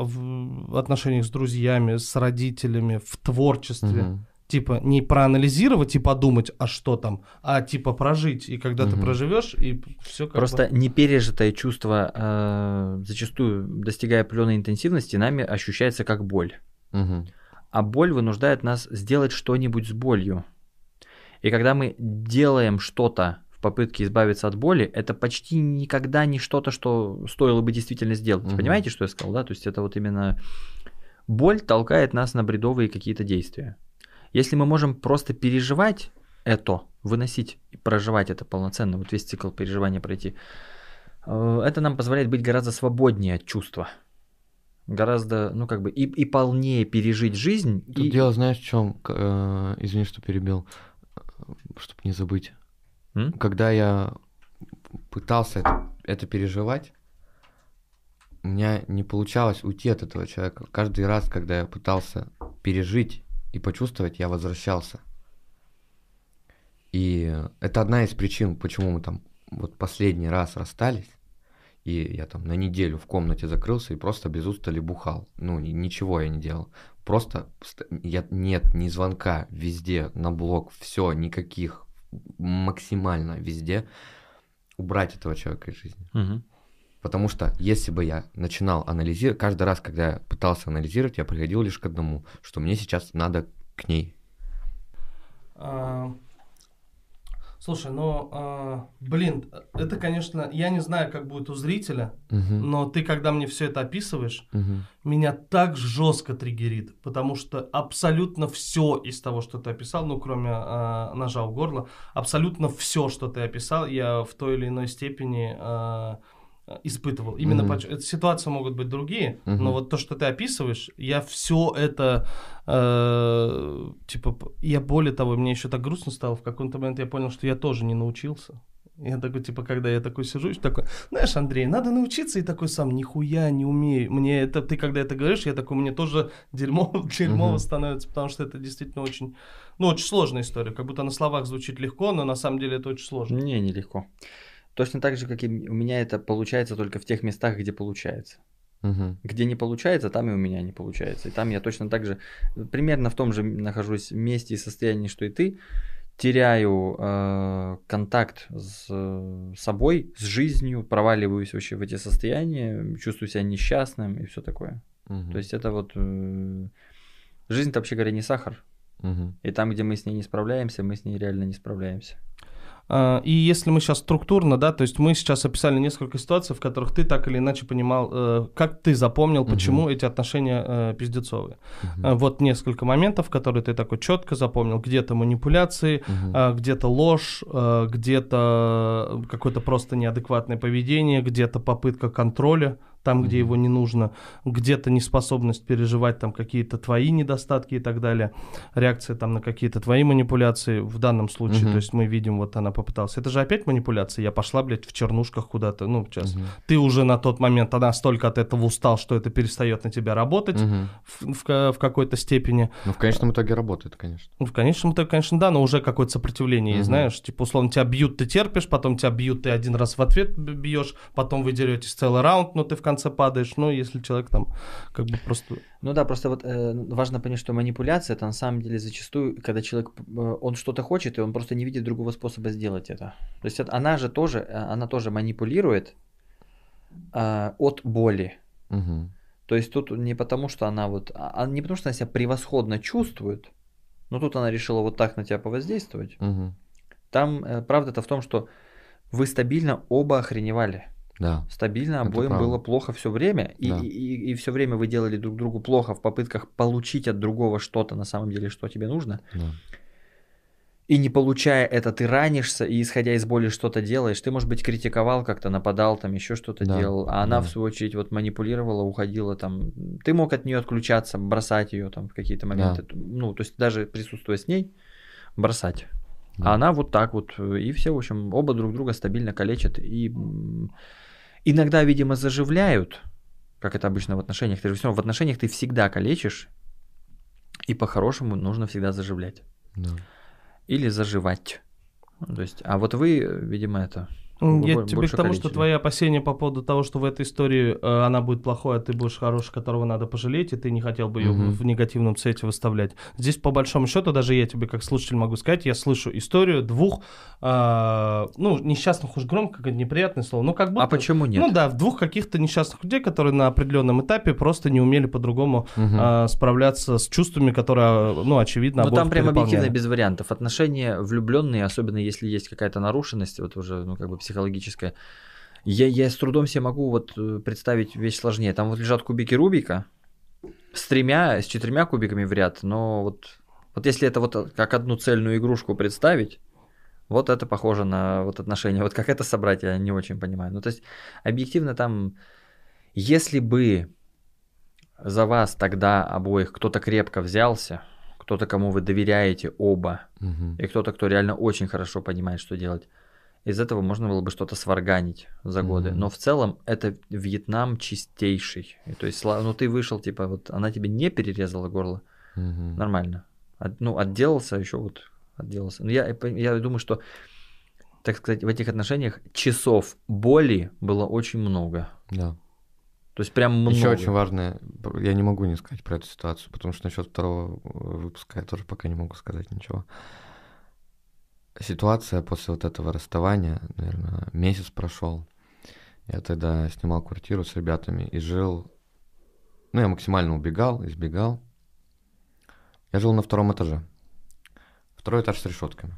в отношениях с друзьями, с родителями, в творчестве. Uh-huh. Типа не проанализировать и подумать, а что там, а типа прожить. И когда uh-huh. ты проживешь, и все как Просто бы... непережитое чувство, э, зачастую достигая определенной интенсивности, нами ощущается как боль. Uh-huh. А боль вынуждает нас сделать что-нибудь с болью. И когда мы делаем что-то попытки избавиться от боли, это почти никогда не что-то, что стоило бы действительно сделать. Угу. Понимаете, что я сказал, да? То есть это вот именно боль толкает нас на бредовые какие-то действия. Если мы можем просто переживать это, выносить и проживать это полноценно, вот весь цикл переживания пройти, это нам позволяет быть гораздо свободнее от чувства. Гораздо, ну как бы, и, и полнее пережить жизнь. Тут и... дело, знаешь, в чем? Извини, что перебил, чтобы не забыть. Когда я пытался это, это переживать, у меня не получалось уйти от этого человека. Каждый раз, когда я пытался пережить и почувствовать, я возвращался. И это одна из причин, почему мы там вот последний раз расстались, и я там на неделю в комнате закрылся и просто без устали бухал. Ну, ничего я не делал. Просто я, нет ни звонка, везде, на блок, все, никаких... максимально везде убрать этого человека из жизни. Угу. Потому что если бы я начинал анализировать, каждый раз, когда я пытался анализировать, я приходил лишь к одному, что мне сейчас надо к ней. А, слушай, ну, а, блин, это, конечно, я не знаю, как будет у зрителя, угу. но ты, когда мне все это описываешь, угу. меня так жестко триггерит, потому что абсолютно все из того, что ты описал, ну, кроме э, ножа у горла, абсолютно все, что ты описал, я в той или иной степени э, испытывал. Именно mm-hmm. поч- ситуации могут быть другие, mm-hmm. но вот то, что ты описываешь, я все это, э, типа, я более того, мне еще так грустно стало, в какой-то момент я понял, что я тоже не научился. Я такой, типа, когда я такой сижу, и такой, знаешь, Андрей, надо научиться, и такой сам, нихуя не умею. Мне это, ты когда это говоришь, я такой, мне тоже дерьмово, дерьмово uh-huh. становится, потому что это действительно очень, ну, очень сложная история. Как будто на словах звучит легко, но на самом деле это очень сложно. Не, не легко. Точно так же, как и у меня это получается только в тех местах, где получается. Uh-huh. Где не получается, там и у меня не получается. И там я точно так же, примерно в том же нахожусь месте и состоянии, что и ты. Теряю э, контакт с э, собой, с жизнью, проваливаюсь вообще в эти состояния, чувствую себя несчастным и все такое. Угу. То есть это вот э, Жизнь-то, вообще говоря, не сахар. Угу. И там, где мы с ней не справляемся, мы с ней реально не справляемся. И если мы сейчас структурно, да, то есть мы сейчас описали несколько ситуаций, в которых ты так или иначе понимал, как ты запомнил, почему uh-huh. эти отношения пиздецовые. Uh-huh. Вот несколько моментов, которые ты такой четко запомнил. Где-то манипуляции, uh-huh. где-то ложь, где-то какое-то просто неадекватное поведение, где-то попытка контроля, там, где mm-hmm. его не нужно, где-то неспособность переживать там какие-то твои недостатки и так далее, реакция там на какие-то твои манипуляции в данном случае, mm-hmm. то есть мы видим, вот она попыталась, это же опять манипуляция, я пошла, блядь, в чернушках куда-то, ну, сейчас, mm-hmm. ты уже на тот момент настолько от этого устал, что это перестает на тебя работать mm-hmm. в, в, в какой-то степени. Ну, в конечном итоге работает, конечно. Ну, в конечном итоге, конечно, да, но уже какое-то сопротивление, mm-hmm. знаешь, типа, условно, тебя бьют, ты терпишь, потом тебя бьют, ты один раз в ответ бьешь, потом вы деретесь целый раунд, но ты в конце конце падаешь, ну, если человек там как бы просто... Ну да, просто вот э, важно понять, что манипуляция, это на самом деле зачастую, когда человек, э, он что-то хочет, и он просто не видит другого способа сделать это. То есть это, она же тоже, она тоже манипулирует э, от боли. Угу. То есть тут не потому, что она вот, а, не потому, что она себя превосходно чувствует, но тут она решила вот так на тебя повоздействовать. Угу. Там э, правда-то в том, что вы стабильно оба охреневали. Да. Стабильно обоим было плохо все время, и, да. и, и, и все время вы делали друг другу плохо в попытках получить от другого что-то на самом деле, что тебе нужно. Да. И не получая это, ты ранишься, и исходя из боли что-то делаешь. Ты, может быть, критиковал как-то, нападал, там еще что-то да. делал, а она, да. в свою очередь, вот манипулировала, уходила там. Ты мог от нее отключаться, бросать ее там в какие-то моменты. Да. Ну, то есть даже присутствуя с ней, бросать. Да. А она вот так вот, и все, в общем, оба друг друга стабильно калечат. И иногда, видимо, заживляют, как это обычно в отношениях. Ты же все равно в отношениях ты всегда калечишь, и по-хорошему нужно всегда заживлять. Да. Или заживать. То есть, а вот вы, видимо, это... Я тебе к тому, количества. Что твои опасения по поводу того, что в этой истории э, она будет плохой, а ты будешь хороший, которого надо пожалеть, и ты не хотел бы ее угу. в негативном цвете выставлять. Здесь, по большому счету, даже я тебе как слушатель могу сказать, я слышу историю двух, э, ну, несчастных, уж громко, какое-то неприятное слово, но как будто... А почему нет? Ну да, двух каких-то несчастных людей, которые на определенном этапе просто не умели по-другому угу. э, справляться с чувствами, которые, ну, очевидно, обоих переполняют. Ну, там прям объективно без вариантов. Отношения влюбленные, особенно если есть какая-то нарушенность, вот уже, ну, как бы психологическая, психологическое. Я, я с трудом себе могу вот представить вещь сложнее. Там вот лежат кубики Рубика с тремя, с четырьмя кубиками в ряд, но вот, вот если это вот как одну цельную игрушку представить, вот это похоже на вот отношения. Вот как это собрать, я не очень понимаю. Ну, то есть, объективно там, если бы за вас тогда обоих кто-то крепко взялся, кто-то, кому вы доверяете оба, угу. и кто-то, кто реально очень хорошо понимает, что делать, из этого можно было бы что-то сварганить за годы. Mm-hmm. Но в целом это Вьетнам чистейший. И, то есть, ну ты вышел, типа, вот она тебе не перерезала горло. Mm-hmm. Нормально. От, ну, отделался еще вот, отделался. Но я, я думаю, что, так сказать, в этих отношениях часов боли было очень много. Да. То есть прям много. Еще очень важное, я не могу не сказать про эту ситуацию, потому что насчет второго выпуска я тоже пока не могу сказать ничего. Ситуация после вот этого расставания, наверное, месяц прошел. Я тогда снимал квартиру с ребятами и жил... Ну, я максимально убегал, избегал. Я жил на втором этаже. Второй этаж с решетками.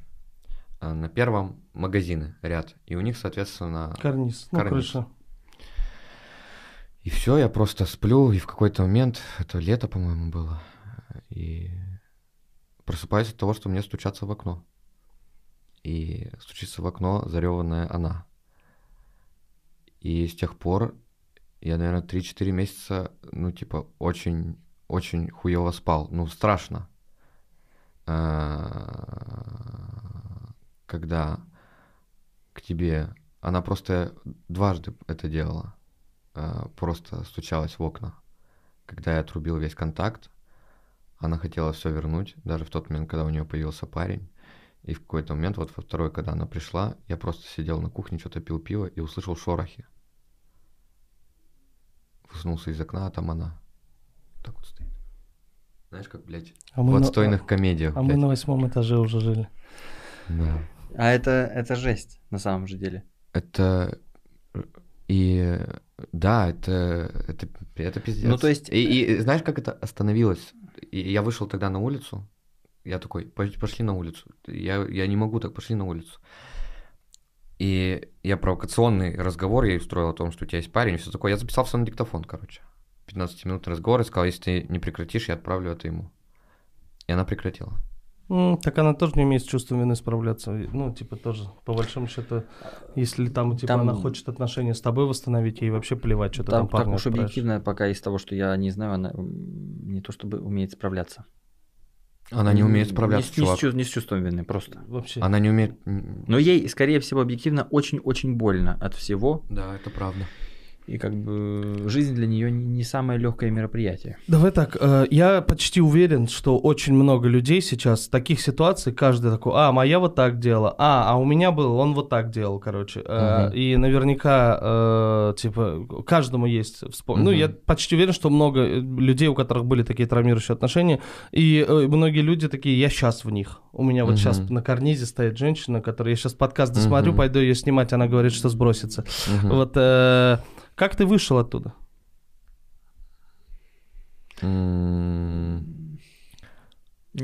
А на первом магазины ряд. И у них, соответственно... Карниз, карниз. Ну, крыша. И все, я просто сплю. И в какой-то момент, это лето, по-моему, было, и просыпаюсь от того, что мне стучатся в окно. И стучится в окно зареванная она. И с тех пор я, наверное, три-четыре месяца, ну, типа, очень-очень хуёво спал. Ну, страшно. Когда к тебе... Она просто дважды это делала. Просто стучалась в окна. Когда я отрубил весь контакт, она хотела все вернуть, даже в тот момент, когда у нее появился парень. И в какой-то момент, вот во второй, когда она пришла, я просто сидел на кухне, что-то пил пиво и услышал шорохи. Высунулся из окна, а там она. Так вот стоит. Знаешь, как, блядь, а в отстойных на... комедиях. А блядь. Мы на восьмом этаже уже жили. Да. А это, это жесть на самом же деле. Это... И Да, это, это, это пиздец. Ну, то есть... И, и знаешь, как это остановилось? И я вышел тогда на улицу, я такой, пошли на улицу. Я, я не могу так, пошли на улицу. И я провокационный разговор ей устроил о том, что у тебя есть парень, и все такое. Я записался на диктофон, короче. пятнадцатиминутный разговор, и сказал, если ты не прекратишь, я отправлю это ему. И она прекратила. Ну, так она тоже не умеет с чувством вины справляться. Ну, типа, тоже, по большому счету, если там, типа, там... она хочет отношения с тобой восстановить, ей вообще плевать, что ты там, там парня так уж отправишь. Объективно, пока из того, что я не знаю, она не то чтобы умеет справляться. Она не умеет справляться, не, чувак. Не с, не с чувством вины, просто. Вообще. Она не умеет... Но ей, скорее всего, объективно очень-очень больно от всего. Да, это правда. И как бы жизнь для нее не самое легкое мероприятие. Давай так, я почти уверен, что очень много людей сейчас в таких ситуациях, каждый такой, а, моя вот так делала, а, а у меня был, он вот так делал, короче. Угу. И наверняка, типа, каждому есть вспомнить. Угу. Ну, я почти уверен, что много людей, у которых были такие травмирующие отношения, и многие люди такие, я сейчас в них. У меня вот угу. сейчас на карнизе стоит женщина, которая, я сейчас подкаст досмотрю, угу. пойду ее снимать, она говорит, что сбросится. Угу. Вот... Как ты вышел оттуда? Не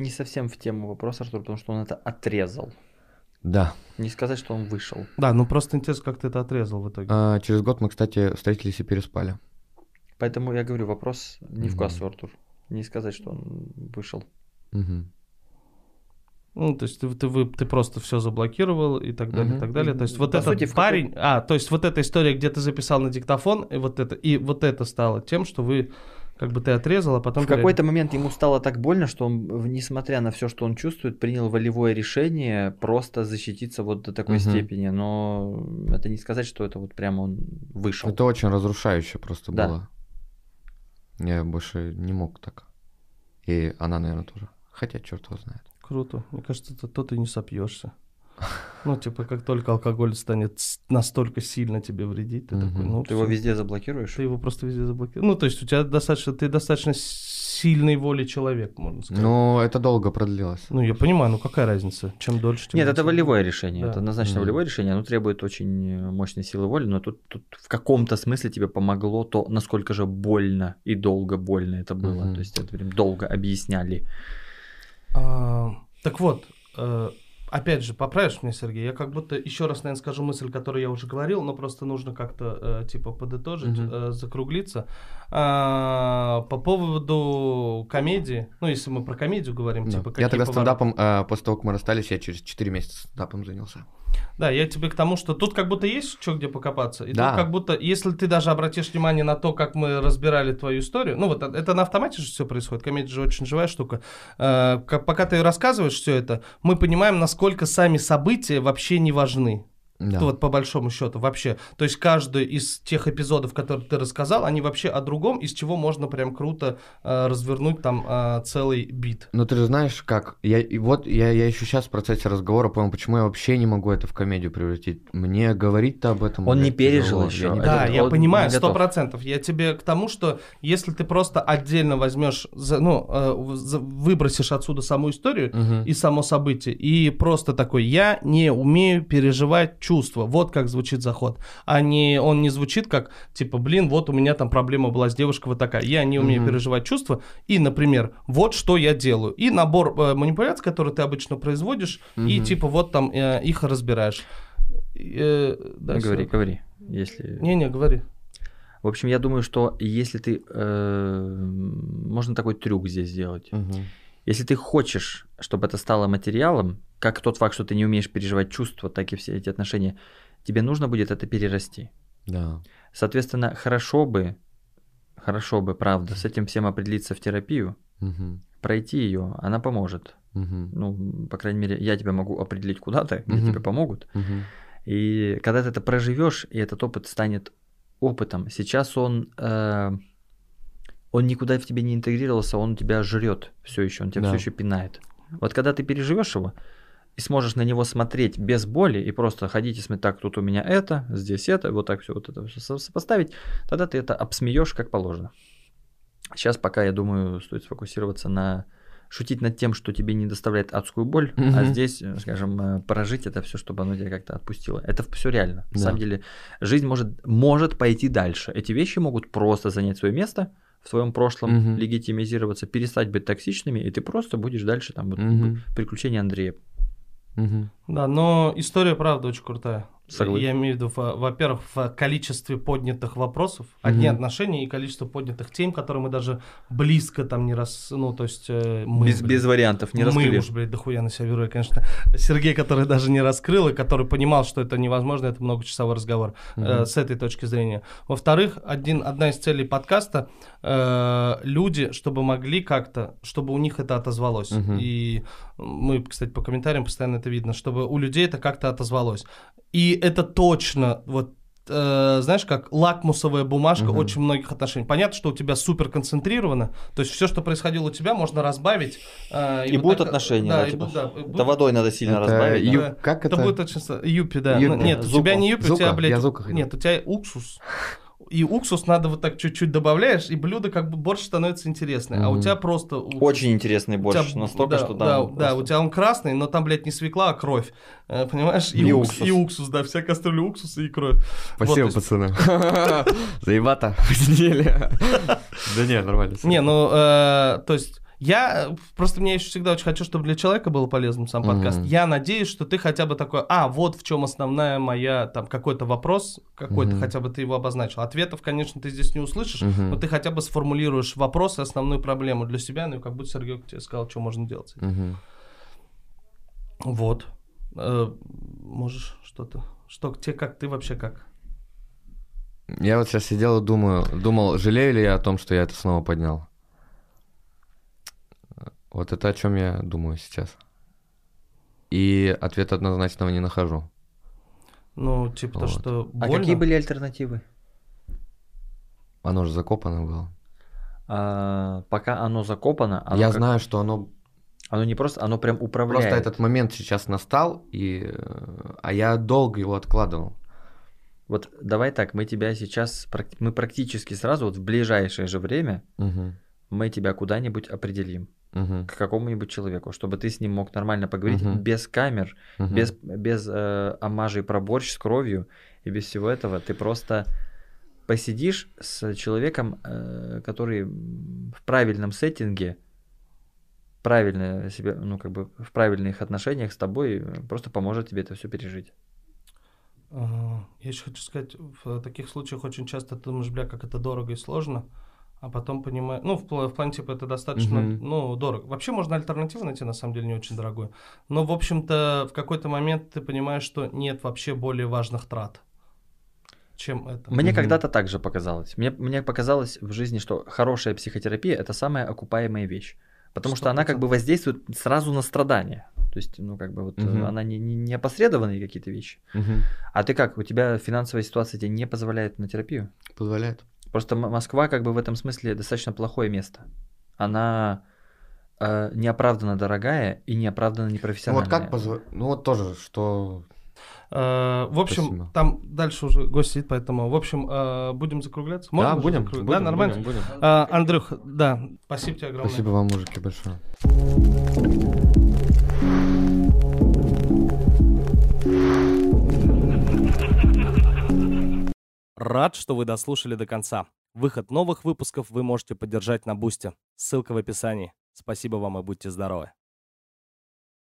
совсем в тему вопроса, Артур, потому что он это отрезал. Да. Не сказать, что он вышел. Да, ну просто интересно, как ты это отрезал в итоге. А, через год мы, кстати, встретились и переспали. Поэтому я говорю, вопрос не в кассу, Артур. Не сказать, что он вышел. Угу. Ну, то есть ты, ты, ты просто все заблокировал и так далее, угу. и так далее. То есть вот По этот сути, парень... Какой... А, то есть вот эта история, где ты записал на диктофон, и вот это, и вот это стало тем, что вы... Как бы ты отрезал, а потом... В перерез... какой-то момент ему стало так больно, что он, несмотря на все, что он чувствует, принял волевое решение просто защититься вот до такой угу. степени. Но это не сказать, что это вот прямо он вышел. Это очень разрушающе просто да. было. Я больше не мог так. И она, наверное, тоже. Хотя черт его знает. Круто. Мне кажется, это то ты не сопьешься. Ну, типа, как только алкоголь станет настолько сильно тебе вредить, ты такой, ну... Ты его везде заблокируешь? Ты его просто везде заблокируешь. Ну, то есть у тебя достаточно... Ты достаточно сильной воли человек, можно сказать. Ну, это долго продлилось. Ну, я понимаю, ну какая разница? Чем дольше... Нет, это волевое решение. Это однозначно волевое решение. Оно требует очень мощной силы воли, но тут в каком-то смысле тебе помогло то, насколько же больно и долго больно это было. То есть это прям долго объясняли. А, так вот, э, опять же, поправишь меня, Сергей, я как будто еще раз, наверное, скажу мысль, которую я уже говорил, но просто нужно как-то, э, типа, подытожить, mm-hmm. э, закруглиться. А, по поводу комедии, ну, если мы про комедию говорим, yeah. типа, какие Я тогда повороты... стендапом, э, после того, как мы расстались, я через четыре месяца стендапом занялся. Да, я тебе к тому, что тут как будто есть что где покопаться, и да. тут как будто, если ты даже обратишь внимание на то, как мы разбирали твою историю, ну вот это на автомате же все происходит, комедия же очень живая штука, э, пока ты рассказываешь все это, мы понимаем, насколько сами события вообще не важны. Да. Вот по большому счету вообще. То есть каждый из тех эпизодов, которые ты рассказал, они вообще о другом, из чего можно прям круто э, развернуть там э, целый бит. Ну ты же знаешь как, я, вот я, я еще сейчас в процессе разговора понял, почему я вообще не могу это в комедию превратить. Мне говорить-то об этом... Он не пережил еще. Да, я понимаю, сто процентов. Я тебе к тому, что если ты просто отдельно возьмешь, ну, э, выбросишь отсюда саму историю угу. и само событие, и просто такой, я не умею переживать чувства. Чувство. Вот как звучит заход. А не, он не звучит как, типа, блин, вот у меня там проблема была с девушкой вот такая. Я не умею mm-hmm. переживать чувства. И, например, вот что я делаю. И набор э, манипуляций, которые ты обычно производишь, mm-hmm. и, типа, вот там э, их разбираешь. Э, да, говори, все. говори. Если... Не-не, говори. В общем, я думаю, что если ты... Э, можно такой трюк здесь сделать. Mm-hmm. Если ты хочешь, чтобы это стало материалом, как тот факт, что ты не умеешь переживать чувства, так и все эти отношения, тебе нужно будет это перерасти. Да. Соответственно, хорошо бы, хорошо бы, правда, с этим всем определиться в терапию, угу. пройти ее, она поможет. Угу. Ну, по крайней мере, я тебя могу определить куда-то, где угу. тебе помогут. Угу. И когда ты это проживешь, и этот опыт станет опытом, сейчас он... Э- Он никуда в тебе не интегрировался, он тебя жрет все еще, он тебя да. все еще пинает. Вот когда ты переживешь его и сможешь на него смотреть без боли и просто ходить и смотреть, так, тут у меня это, здесь это, вот так все вот это все сопоставить, тогда ты это обсмеешь как положено. Сейчас пока, я думаю, стоит сфокусироваться на шутить над тем, что тебе не доставляет адскую боль, угу. а здесь, скажем, прожить это все, чтобы оно тебя как-то отпустило. Это все реально. Да. На самом деле жизнь может, может пойти дальше. Эти вещи могут просто занять свое место в своем прошлом, угу. легитимизироваться, перестать быть токсичными, и ты просто будешь дальше там угу. приключения Андрея. Угу. Да, но история, правда, очень крутая. Согласен. Я имею в виду, во-первых, в количестве поднятых вопросов, одни угу. отношения и количество поднятых тем, которые мы даже близко там не раз... Ну, то есть мы... Без, блядь, без вариантов не раскрыли. Мы уж, блядь, дохуя на себя беру, я, конечно. Сергей, который даже не раскрыл, и который понимал, что это невозможно, это многочасовой разговор угу. э, с этой точки зрения. Во-вторых, один, одна из целей подкаста э, – люди, чтобы могли как-то, чтобы у них это отозвалось. Угу. И мы, кстати, по комментариям постоянно это видно, чтобы у людей это как-то отозвалось. И это точно, вот, э, знаешь, как лакмусовая бумажка угу. очень многих отношений. Понятно, что у тебя супер концентрировано, то есть все, что происходило у тебя, можно разбавить. Э, и, и будут вот так, отношения, да, да, типа, да, да, это водой надо сильно это разбавить. Ю... Да. Как это? Это будет очень... Юпи, да. Юпи. Нет, Зука. У тебя не юпи, Зука. У тебя, блядь... Нет, у тебя уксус. И уксус надо вот так чуть-чуть добавляешь, и блюдо как бы борщ становится интересное. Mm-hmm. А у тебя просто... Уксус. Очень интересный борщ, тебя... настолько, да, что да. Да, просто... да, у тебя он красный, но там, блядь, не свекла, а кровь. Понимаешь? И, и, уксус. Уксус, и уксус, да, вся кастрюля уксуса и кровь. Спасибо, вот, пацаны. Заебато, посидели. Да не, нормально. Не, ну, то есть... Я просто мне еще всегда очень хочу, чтобы для человека было полезным сам подкаст. Mm-hmm. Я надеюсь, что ты хотя бы такой, а, вот в чем основная моя, там, какой-то вопрос, какой-то mm-hmm. хотя бы ты его обозначил. Ответов, конечно, ты здесь не услышишь, mm-hmm. но ты хотя бы сформулируешь вопрос и основную проблему для себя, ну, как будто Сергей тебе сказал, что можно делать. Mm-hmm. Вот. Э, можешь что-то... Что, те как, ты вообще как? Я вот сейчас сидел и думаю, думал, жалею ли я о том, что я это снова поднял. Вот это о чем я думаю сейчас. И ответа однозначного не нахожу. Ну, типа вот. То, что больно. А какие были альтернативы? Оно же закопано было. А, пока оно закопано... Оно я как... знаю, что оно... Оно не просто, оно прям управляет. Просто этот момент сейчас настал, и... а я долго его откладывал. Вот давай так, мы тебя сейчас... Мы практически сразу, вот в ближайшее же время, угу. мы тебя куда-нибудь определим. Uh-huh. К какому-нибудь человеку, чтобы ты с ним мог нормально поговорить uh-huh. без камер, uh-huh. без, без э, омажей про борщ с кровью и без всего этого. Ты просто посидишь с человеком, э, который в правильном сеттинге, правильно себе, ну, как бы в правильных отношениях с тобой просто поможет тебе это все пережить. Uh-huh. Я еще хочу сказать, в таких случаях очень часто ты думаешь, бля, как это дорого и сложно. А потом понимаю, ну, в, в плане, типа, это достаточно, uh-huh. ну, дорого. Вообще можно альтернативу найти, на самом деле, не очень дорогую. Но, в общем-то, в какой-то момент ты понимаешь, что нет вообще более важных трат, чем это. Мне uh-huh. когда-то так же показалось. Мне, мне показалось в жизни, что хорошая психотерапия – это самая окупаемая вещь. Потому что, что она как бы воздействует сразу на страдания. То есть, ну, как бы вот uh-huh. она не, не, не опосредованные какие-то вещи. Uh-huh. А ты как, у тебя финансовая ситуация тебе не позволяет на терапию? Позволяет. Просто Москва как бы в этом смысле достаточно плохое место. Она э, неоправданно дорогая и неоправданно непрофессиональная. Вот как позволить? Ну вот тоже, что... Э, в общем, спасибо. Там дальше уже гость сидит, поэтому, в общем, э, будем закругляться? Можно, да, будем, закруг... будем. Да, нормально? Будем, будем. Э, Андрюх, да, спасибо тебе огромное. Спасибо вам, мужики, большое. Рад, что вы дослушали до конца. Выход новых выпусков вы можете поддержать на Boosty. Ссылка в описании. Спасибо вам и будьте здоровы.